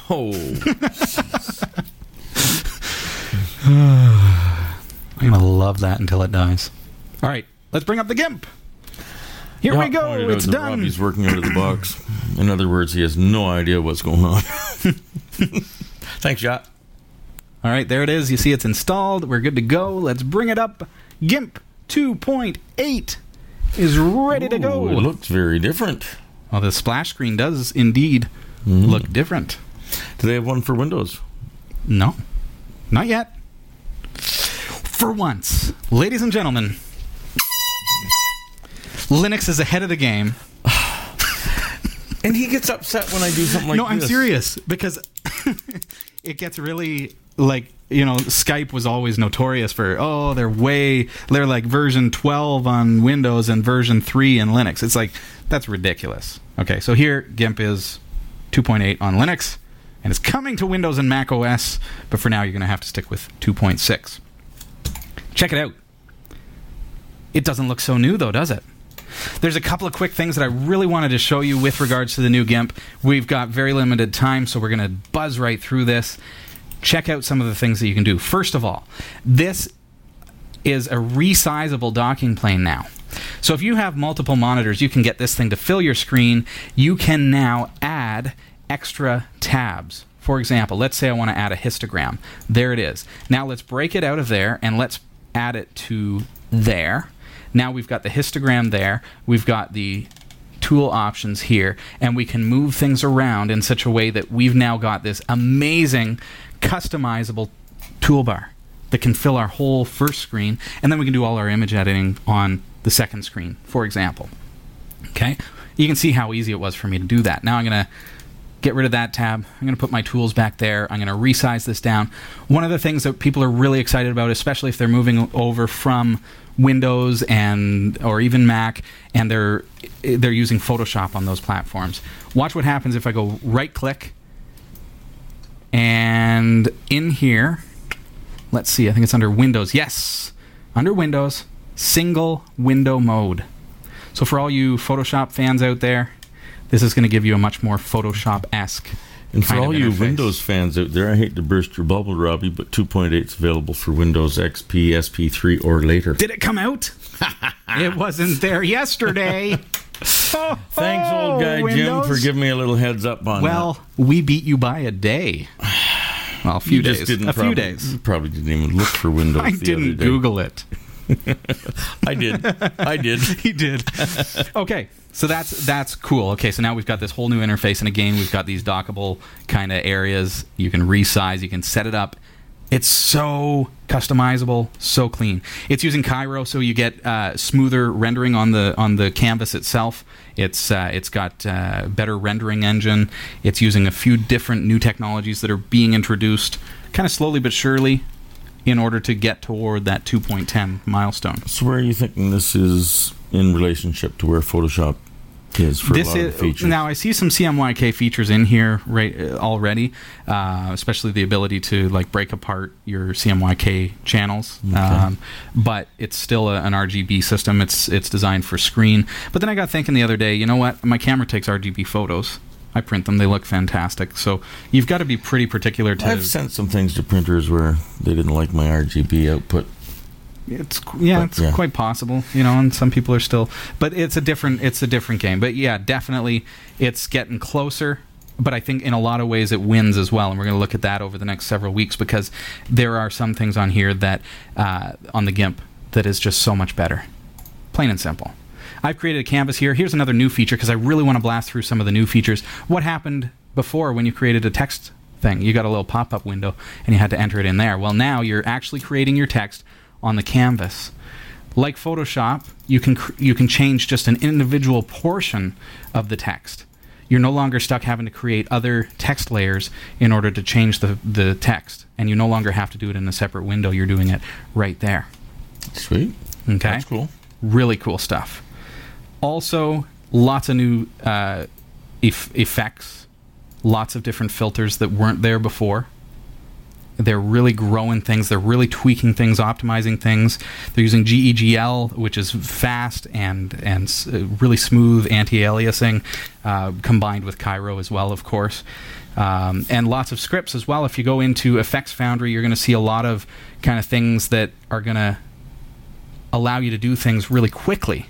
Oh, I'm going to love that until it dies. All right, let's bring up the GIMP. Here we go. It's done. Robbie's working out of the box. In other words, he has no idea what's going on. Thanks, Jot. All right, there it is. You see it's installed. We're good to go. Let's bring it up. GIMP 2.8 is ready to go. It looks very different. Well, the splash screen does indeed look different. Do they have one for Windows? No. Not yet. For once, ladies and gentlemen, Linux is ahead of the game. And he gets upset when I do something like this. No, I'm serious, because it gets really, like, you know, Skype was always notorious for, oh, they're like version 12 on Windows and version 3 in Linux. It's like, that's ridiculous. Okay, so here, GIMP is 2.8 on Linux, and it's coming to Windows and Mac OS, but for now you're going to have to stick with 2.6. Check it out. It doesn't look so new, though, does it? There's a couple of quick things that I really wanted to show you with regards to the new GIMP. We've got very limited time, so we're going to buzz right through this. Check out some of the things that you can do. First of all, this is a resizable docking plane now. So if you have multiple monitors, you can get this thing to fill your screen. You can now add extra tabs. For example, let's say I want to add a histogram. There it is. Now let's break it out of there, and let's add it to there. Now we've got the histogram there, we've got the tool options here, and we can move things around in such a way that we've now got this amazing customizable toolbar that can fill our whole first screen, and then we can do all our image editing on the second screen, for example. Okay? You can see how easy it was for me to do that. Now I'm going to get rid of that tab. I'm going to put my tools back there. I'm going to resize this down. One of the things that people are really excited about, especially if they're moving over from Windows and or even Mac, and they're using Photoshop on those platforms. Watch what happens if I go right-click, and in here, let's see, I think it's under Windows. Yes, under Windows, single window mode. So for all you Photoshop fans out there, This is going to give you a much more Photoshop-esque. And for all you Windows fans out there, I hate to burst your bubble, Robbie, but 2.8 is available for Windows XP, SP3, or later. Did it come out? It wasn't there yesterday. Oh, thanks, old guy Windows. Jim, for giving me a little heads up on that. Well, we beat you by a day. Well, a few days. You probably didn't even look for Windows. I didn't Google it. I did. He did. Okay, so that's cool. Okay, so now we've got this whole new interface, and again, we've got these dockable kind of areas. You can resize, you can set it up. It's so customizable, so clean. It's using Cairo, so you get smoother rendering on the canvas itself. It's got better rendering engine. It's using a few different new technologies that are being introduced, kind of slowly but surely, in order to get toward that 2.10 milestone. So where are you thinking this is in relationship to where Photoshop is for this a lot of features? Now, I see some CMYK features in here already, especially the ability to break apart your CMYK channels. Okay. But it's still an RGB system. It's designed for screen. But then I got thinking the other day, you know what? My camera takes RGB photos. I print them. They look fantastic. So you've got to be pretty particular to... I've sent some things to printers where they didn't like my RGB output. It's quite possible, and some people are still... But it's a different game. But yeah, definitely it's getting closer. But I think in a lot of ways it wins as well. And we're going to look at that over the next several weeks, because there are some things on here that, on the GIMP, that is just so much better. Plain and simple. I've created a canvas here. Here's another new feature, because I really want to blast through some of the new features. What happened before when you created a text thing? You got a little pop-up window, and you had to enter it in there. Well, now you're actually creating your text on the canvas. Like Photoshop, you can change just an individual portion of the text. You're no longer stuck having to create other text layers in order to change the text. And you no longer have to do it in a separate window. You're doing it right there. Sweet. Okay. That's cool. Really cool stuff. Also, lots of new effects, lots of different filters that weren't there before. They're really growing things. They're really tweaking things, optimizing things. They're using GEGL, which is fast and really smooth anti-aliasing, combined with Cairo as well, of course. And lots of scripts as well. If you go into Effects Foundry, you're going to see a lot of kind of things that are going to allow you to do things really quickly,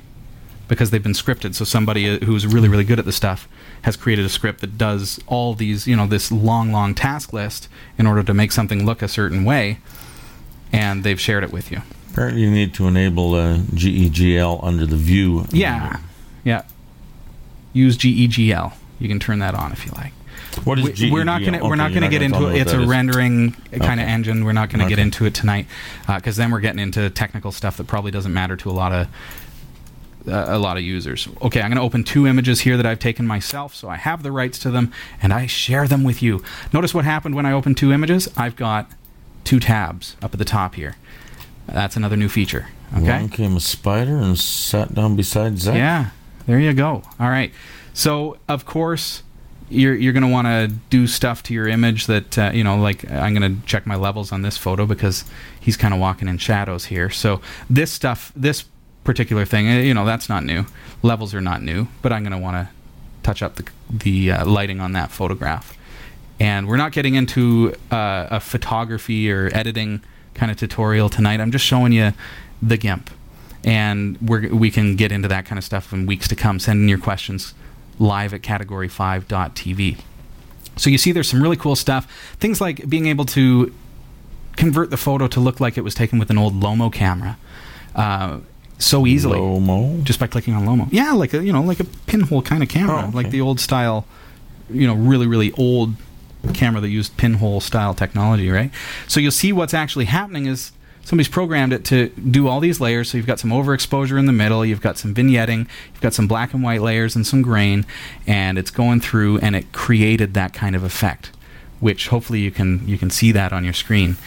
because they've been scripted. So somebody who's really, really good at this stuff has created a script that does all these, this long, long task list in order to make something look a certain way, and they've shared it with you. Apparently you need to enable GEGL under the view. Yeah. Use GEGL. You can turn that on if you like. What is GEGL? We're not going to get into it. It's a rendering kind of engine. We're not going to get into it tonight, because then we're getting into technical stuff that probably doesn't matter to a lot of users. Okay, I'm going to open two images here that I've taken myself, so I have the rights to them, and I share them with you. Notice what happened when I opened two images. I've got two tabs up at the top here. That's another new feature. Okay. One came a spider and sat down beside Zach. Yeah, there you go. All right. So, of course, you're going to want to do stuff to your image that, I'm going to check my levels on this photo because he's kind of walking in shadows here. So, this stuff, this particular thing, that's not new. Levels are not new, but I'm going to want to touch up the lighting on that photograph. And we're not getting into a photography or editing kind of tutorial tonight. I'm just showing you the GIMP, and we can get into that kind of stuff in weeks to come. Send in your questions live at category5.tv. So you see there's some really cool stuff. Things like being able to convert the photo to look like it was taken with an old Lomo camera. So easily, Lomo? Just by clicking on Lomo. Yeah, like a pinhole kind of camera, like the old style, really, really old camera that used pinhole style technology, right? So you'll see what's actually happening is somebody's programmed it to do all these layers. So you've got some overexposure in the middle, you've got some vignetting, you've got some black and white layers and some grain, and it's going through and it created that kind of effect, which hopefully you can see that on your screen.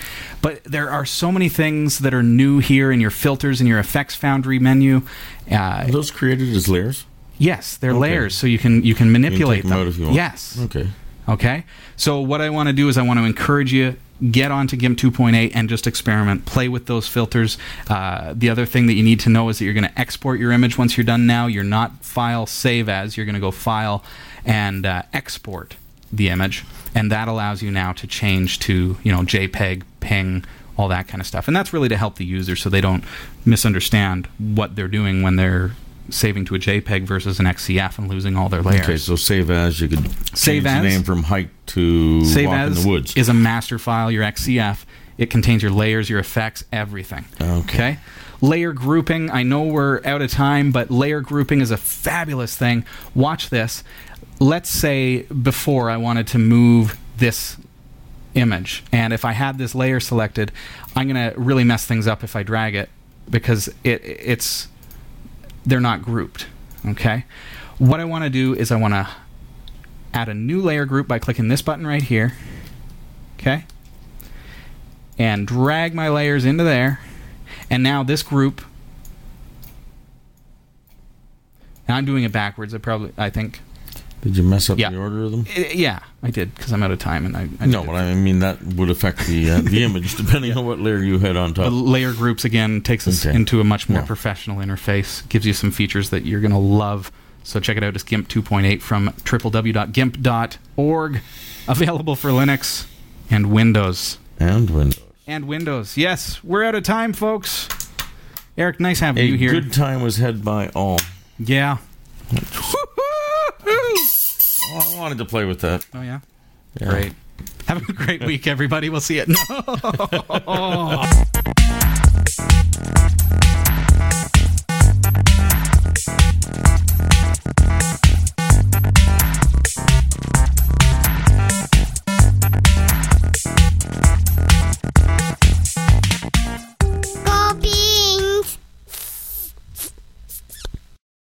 But there are so many things that are new here in your filters and your Effects Foundry menu. Are those created as layers? Yes, they're layers, so you can manipulate them. You can take them out if you want. Yes. Okay. So what I want to do is I want to encourage you get onto GIMP 2.8 and just experiment. Play with those filters. The other thing that you need to know is that you're going to export your image once you're done now. You're not file save as. You're going to go file and export the image. And that allows you now to change to, you know, JPEG, PNG, all that kind of stuff. And that's really to help the user so they don't misunderstand what they're doing when they're saving to a JPEG versus an XCF and losing all their layers. Okay, so save as, you could save change as, the name from hike to save walk as in the woods. Is a master file, your XCF. It contains your layers, your effects, everything. Okay. Layer grouping. I know we're out of time, but layer grouping is a fabulous thing. Watch this. Let's say before I wanted to move this image, and if I had this layer selected, I'm going to really mess things up if I drag it because it's... they're not grouped, okay? What I want to do is I want to add a new layer group by clicking this button right here, okay? And drag my layers into there. And now this group, and I'm doing it backwards, I think. Did you mess up the order of them? Yeah, I did, because I'm out of time. And No, but I mean, that would affect the image, depending on what layer you had on top. The layer groups, again, takes us into a much more professional interface, gives you some features that you're going to love. So check it out. It's GIMP 2.8 from www.gimp.org, available for Linux and Windows. Yes. We're out of time, folks. Eric, nice having you here. A good time was had by all. Yeah. Oh, I wanted to play with that. Oh, yeah? Great. Have a great week, everybody. We'll see you. No!